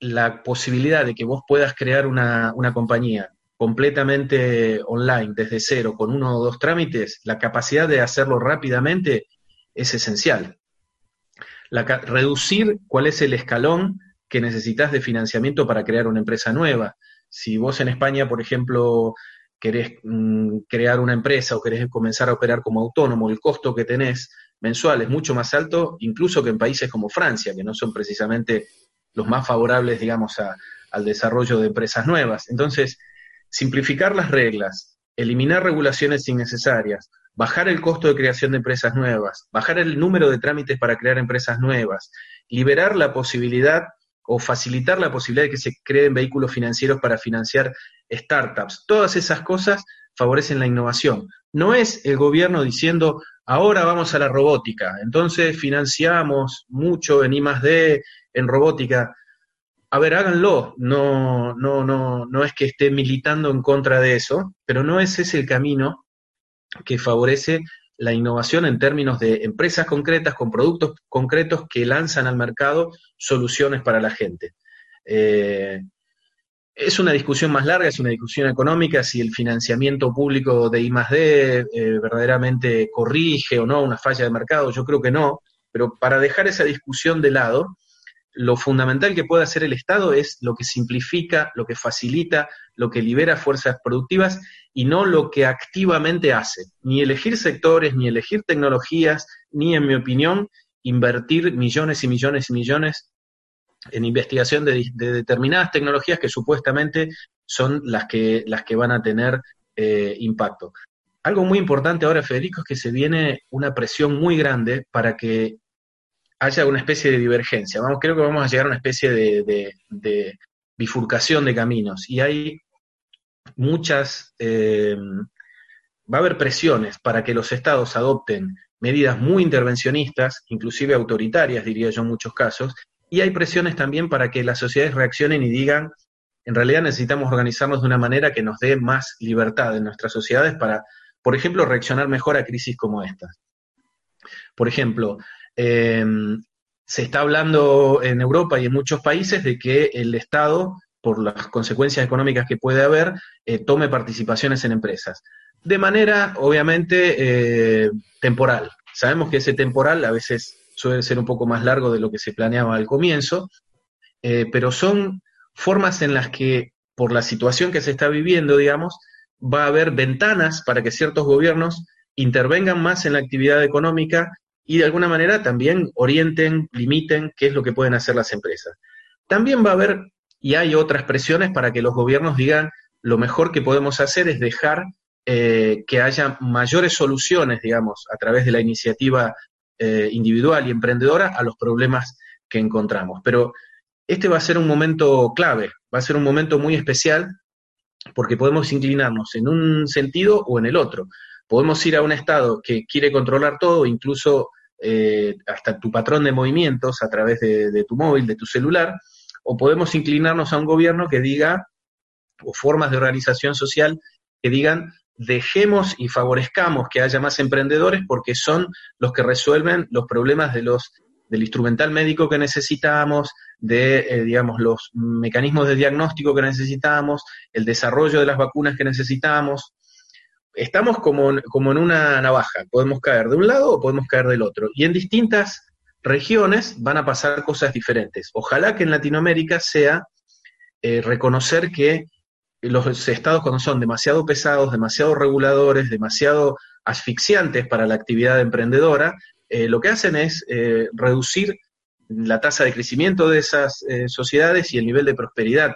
la posibilidad de que vos puedas crear una compañía completamente online, desde cero, con 1 o 2 trámites, la capacidad de hacerlo rápidamente es esencial. Reducir cuál es el escalón que necesitas de financiamiento para crear una empresa nueva. Si vos en España, por ejemplo, querés crear una empresa o querés comenzar a operar como autónomo, el costo que tenés mensual es mucho más alto, incluso que en países como Francia, que no son precisamente los más favorables, digamos, al desarrollo de empresas nuevas. Entonces, simplificar las reglas, eliminar regulaciones innecesarias, bajar el costo de creación de empresas nuevas, bajar el número de trámites para crear empresas nuevas, liberar la posibilidad o facilitar la posibilidad de que se creen vehículos financieros para financiar startups. Todas esas cosas favorecen la innovación. No es el gobierno diciendo, ahora vamos a la robótica, entonces financiamos mucho en I+D, en robótica. A ver, háganlo, no es que esté militando en contra de eso, pero no ese es el camino que favorece la innovación en términos de empresas concretas, con productos concretos que lanzan al mercado soluciones para la gente. Es una discusión más larga, es una discusión económica, si el financiamiento público de I+D verdaderamente corrige o no una falla de mercado, yo creo que no, pero para dejar esa discusión de lado, lo fundamental que puede hacer el Estado es lo que simplifica, lo que facilita, lo que libera fuerzas productivas y no lo que activamente hace. Ni elegir sectores, ni elegir tecnologías, ni, en mi opinión, invertir millones y millones y millones en investigación de determinadas tecnologías que supuestamente son las que van a tener impacto. Algo muy importante ahora, Federico, es que se viene una presión muy grande para que haya una especie de divergencia. Creo que vamos a llegar a una especie de bifurcación de caminos, y hay muchas, va a haber presiones para que los estados adopten medidas muy intervencionistas, inclusive autoritarias, diría yo en muchos casos, y hay presiones también para que las sociedades reaccionen y digan, en realidad necesitamos organizarnos de una manera que nos dé más libertad en nuestras sociedades para, por ejemplo, reaccionar mejor a crisis como esta. Por ejemplo, se está hablando en Europa y en muchos países de que el Estado, por las consecuencias económicas que puede haber, tome participaciones en empresas. De manera, obviamente, temporal. Sabemos que ese temporal a veces suele ser un poco más largo de lo que se planeaba al comienzo, pero son formas en las que, por la situación que se está viviendo, digamos, va a haber ventanas para que ciertos gobiernos intervengan más en la actividad económica y de alguna manera también orienten, limiten qué es lo que pueden hacer las empresas. También va a haber, y hay otras presiones para que los gobiernos digan, lo mejor que podemos hacer es dejar que haya mayores soluciones, digamos, a través de la iniciativa individual y emprendedora a los problemas que encontramos. Pero este va a ser un momento clave, va a ser un momento muy especial, porque podemos inclinarnos en un sentido o en el otro. Podemos ir a un Estado que quiere controlar todo, incluso hasta tu patrón de movimientos a través de tu móvil, de tu celular, o podemos inclinarnos a un gobierno que diga, o formas de organización social que digan, dejemos y favorezcamos que haya más emprendedores porque son los que resuelven los problemas del instrumental médico que necesitamos, digamos, los mecanismos de diagnóstico que necesitamos, el desarrollo de las vacunas que necesitamos. Estamos como en una navaja, podemos caer de un lado o podemos caer del otro, y en distintas regiones van a pasar cosas diferentes. Ojalá que en Latinoamérica sea reconocer que los estados, cuando son demasiado pesados, demasiado reguladores, demasiado asfixiantes para la actividad emprendedora, lo que hacen es reducir la tasa de crecimiento de esas sociedades y el nivel de prosperidad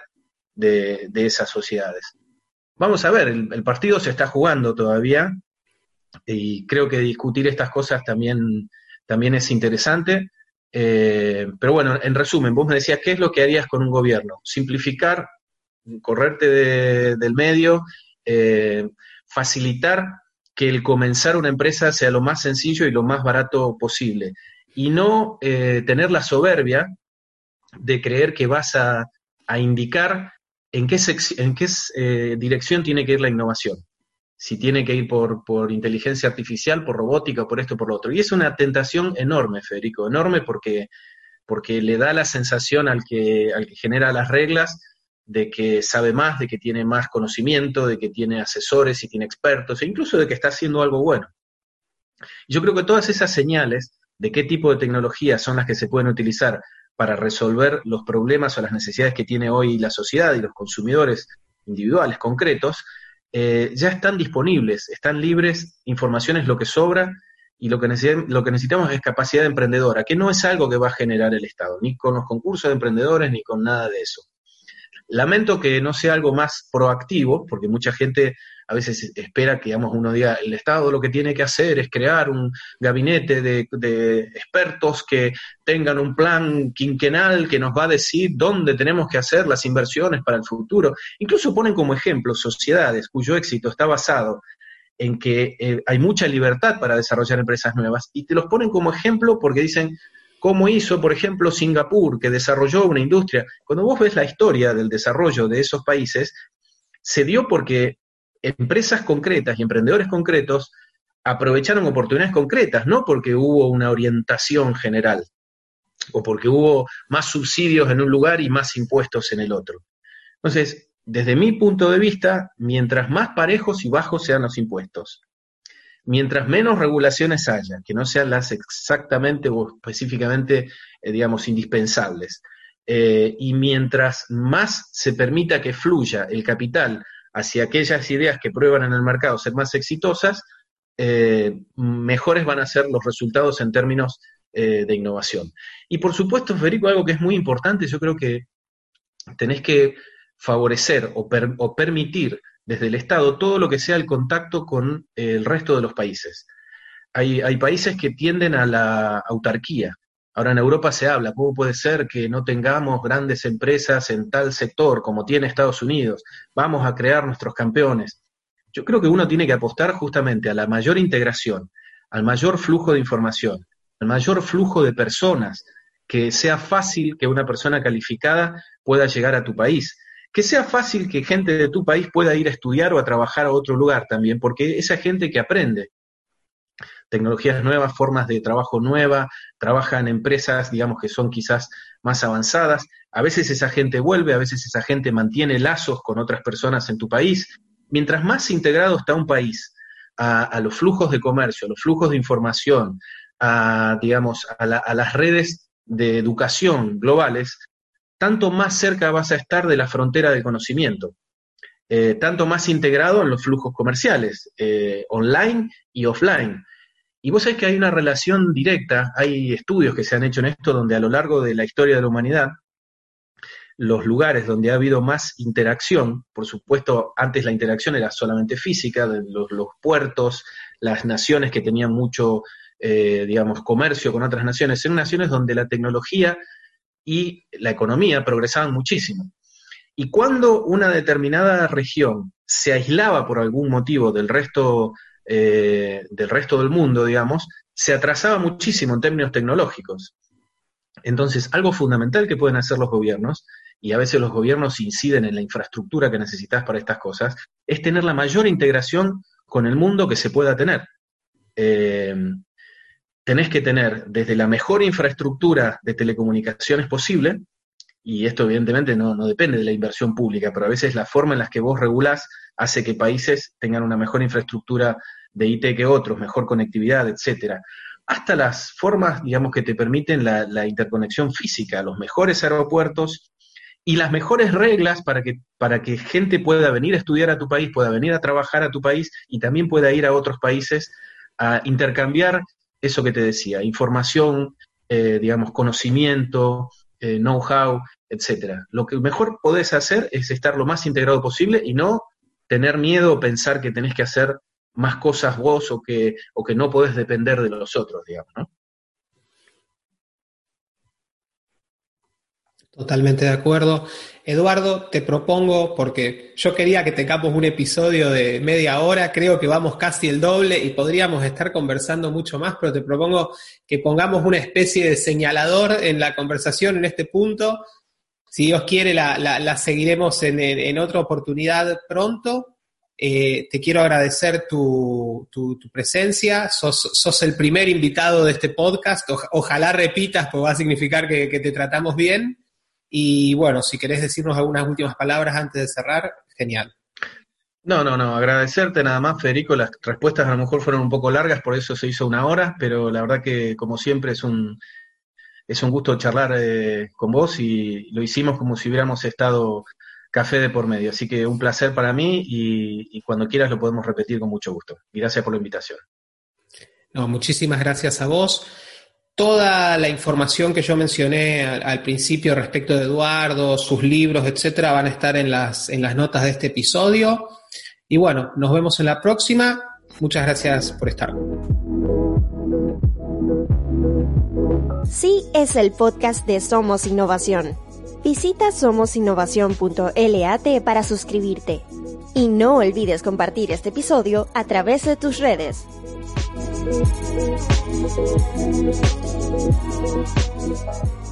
de esas sociedades. Vamos a ver, el partido se está jugando todavía, y creo que discutir estas cosas también es interesante. Pero bueno, en resumen, vos me decías, ¿qué es lo que harías con un gobierno? Simplificar, correrte del medio, facilitar que el comenzar una empresa sea lo más sencillo y lo más barato posible. Y no tener la soberbia de creer que vas a indicar en qué dirección tiene que ir la innovación. Si tiene que ir por inteligencia artificial, por robótica, por esto, por lo otro. Y es una tentación enorme, Federico, enorme, porque le da la sensación al que genera las reglas de que sabe más, de que tiene más conocimiento, de que tiene asesores y tiene expertos, e incluso de que está haciendo algo bueno. Yo creo que todas esas señales de qué tipo de tecnologías son las que se pueden utilizar para resolver los problemas o las necesidades que tiene hoy la sociedad y los consumidores individuales, concretos, ya están disponibles, están libres, información es lo que sobra, y lo que necesitamos es capacidad emprendedora, que no es algo que va a generar el Estado, ni con los concursos de emprendedores, ni con nada de eso. Lamento que no sea algo más proactivo, porque mucha gente a veces espera que, digamos, uno diga, el Estado lo que tiene que hacer es crear un gabinete de expertos que tengan un plan quinquenal que nos va a decir dónde tenemos que hacer las inversiones para el futuro. Incluso ponen como ejemplo sociedades cuyo éxito está basado en que hay mucha libertad para desarrollar empresas nuevas, y te los ponen como ejemplo porque dicen, ¿cómo hizo, por ejemplo, Singapur, que desarrolló una industria? Cuando vos ves la historia del desarrollo de esos países, se dio porque empresas concretas y emprendedores concretos aprovecharon oportunidades concretas, no porque hubo una orientación general, o porque hubo más subsidios en un lugar y más impuestos en el otro. Entonces, desde mi punto de vista, mientras más parejos y bajos sean los impuestos, mientras menos regulaciones haya, que no sean las exactamente o específicamente, digamos, indispensables, y mientras más se permita que fluya el capital hacia aquellas ideas que prueban en el mercado ser más exitosas, mejores van a ser los resultados en términos de innovación. Y por supuesto, Federico, algo que es muy importante, yo creo que tenés que favorecer o permitir desde el Estado, todo lo que sea el contacto con el resto de los países. Hay países que tienden a la autarquía. Ahora en Europa se habla, ¿cómo puede ser que no tengamos grandes empresas en tal sector como tiene Estados Unidos? Vamos a crear nuestros campeones. Yo creo que uno tiene que apostar justamente a la mayor integración, al mayor flujo de información, al mayor flujo de personas, que sea fácil que una persona calificada pueda llegar a tu país. Que sea fácil que gente de tu país pueda ir a estudiar o a trabajar a otro lugar también, porque esa gente que aprende tecnologías nuevas, formas de trabajo nueva, trabaja en empresas, digamos, que son quizás más avanzadas, a veces esa gente vuelve, a veces esa gente mantiene lazos con otras personas en tu país. Mientras más integrado está un país a los flujos de comercio, a los flujos de información, a las redes de educación globales, tanto más cerca vas a estar de la frontera del conocimiento, tanto más integrado en los flujos comerciales, online y offline. Y vos sabés que hay una relación directa, hay estudios que se han hecho en esto, donde a lo largo de la historia de la humanidad, los lugares donde ha habido más interacción, por supuesto antes la interacción era solamente física, de los puertos, las naciones que tenían mucho, comercio con otras naciones, eran naciones donde la tecnología y la economía progresaban muchísimo. Y cuando una determinada región se aislaba por algún motivo del resto del mundo, digamos, se atrasaba muchísimo en términos tecnológicos. Entonces, algo fundamental que pueden hacer los gobiernos, y a veces los gobiernos inciden en la infraestructura que necesitas para estas cosas, es tener la mayor integración con el mundo que se pueda tener. Tenés que tener desde la mejor infraestructura de telecomunicaciones posible, y esto evidentemente no depende de la inversión pública, pero a veces la forma en la que vos regulás hace que países tengan una mejor infraestructura de IT que otros, mejor conectividad, etcétera. Hasta las formas, digamos, que te permiten la interconexión física, los mejores aeropuertos y las mejores reglas para que gente pueda venir a estudiar a tu país, pueda venir a trabajar a tu país y también pueda ir a otros países a intercambiar eso que te decía, información, digamos, conocimiento, know-how, etcétera. Lo que mejor podés hacer es estar lo más integrado posible y no tener miedo o pensar que tenés que hacer más cosas vos o que no podés depender de los otros, digamos, ¿no? Totalmente de acuerdo. Eduardo, te propongo, porque yo quería que tengamos un episodio de media hora, creo que vamos casi el doble y podríamos estar conversando mucho más, pero te propongo que pongamos una especie de señalador en la conversación en este punto. Si Dios quiere, la seguiremos en otra oportunidad pronto. Te quiero agradecer tu presencia, sos el primer invitado de este podcast, ojalá repitas, pues va a significar que te tratamos bien. Y bueno, si querés decirnos algunas últimas palabras antes de cerrar, genial. No, agradecerte nada más, Federico, las respuestas a lo mejor fueron un poco largas, por eso se hizo una hora, pero la verdad que como siempre es un gusto charlar con vos y lo hicimos como si hubiéramos estado café de por medio, así que un placer para mí y cuando quieras lo podemos repetir con mucho gusto. Y gracias por la invitación. No, muchísimas gracias a vos. Toda la información que yo mencioné al principio respecto de Eduardo, sus libros, etcétera, van a estar en las notas de este episodio. Y bueno, nos vemos en la próxima. Muchas gracias por estar. Sí, es el podcast de Somos Innovación. Visita somosinnovacion.lat para suscribirte. Y no olvides compartir este episodio a través de tus redes. Thank you.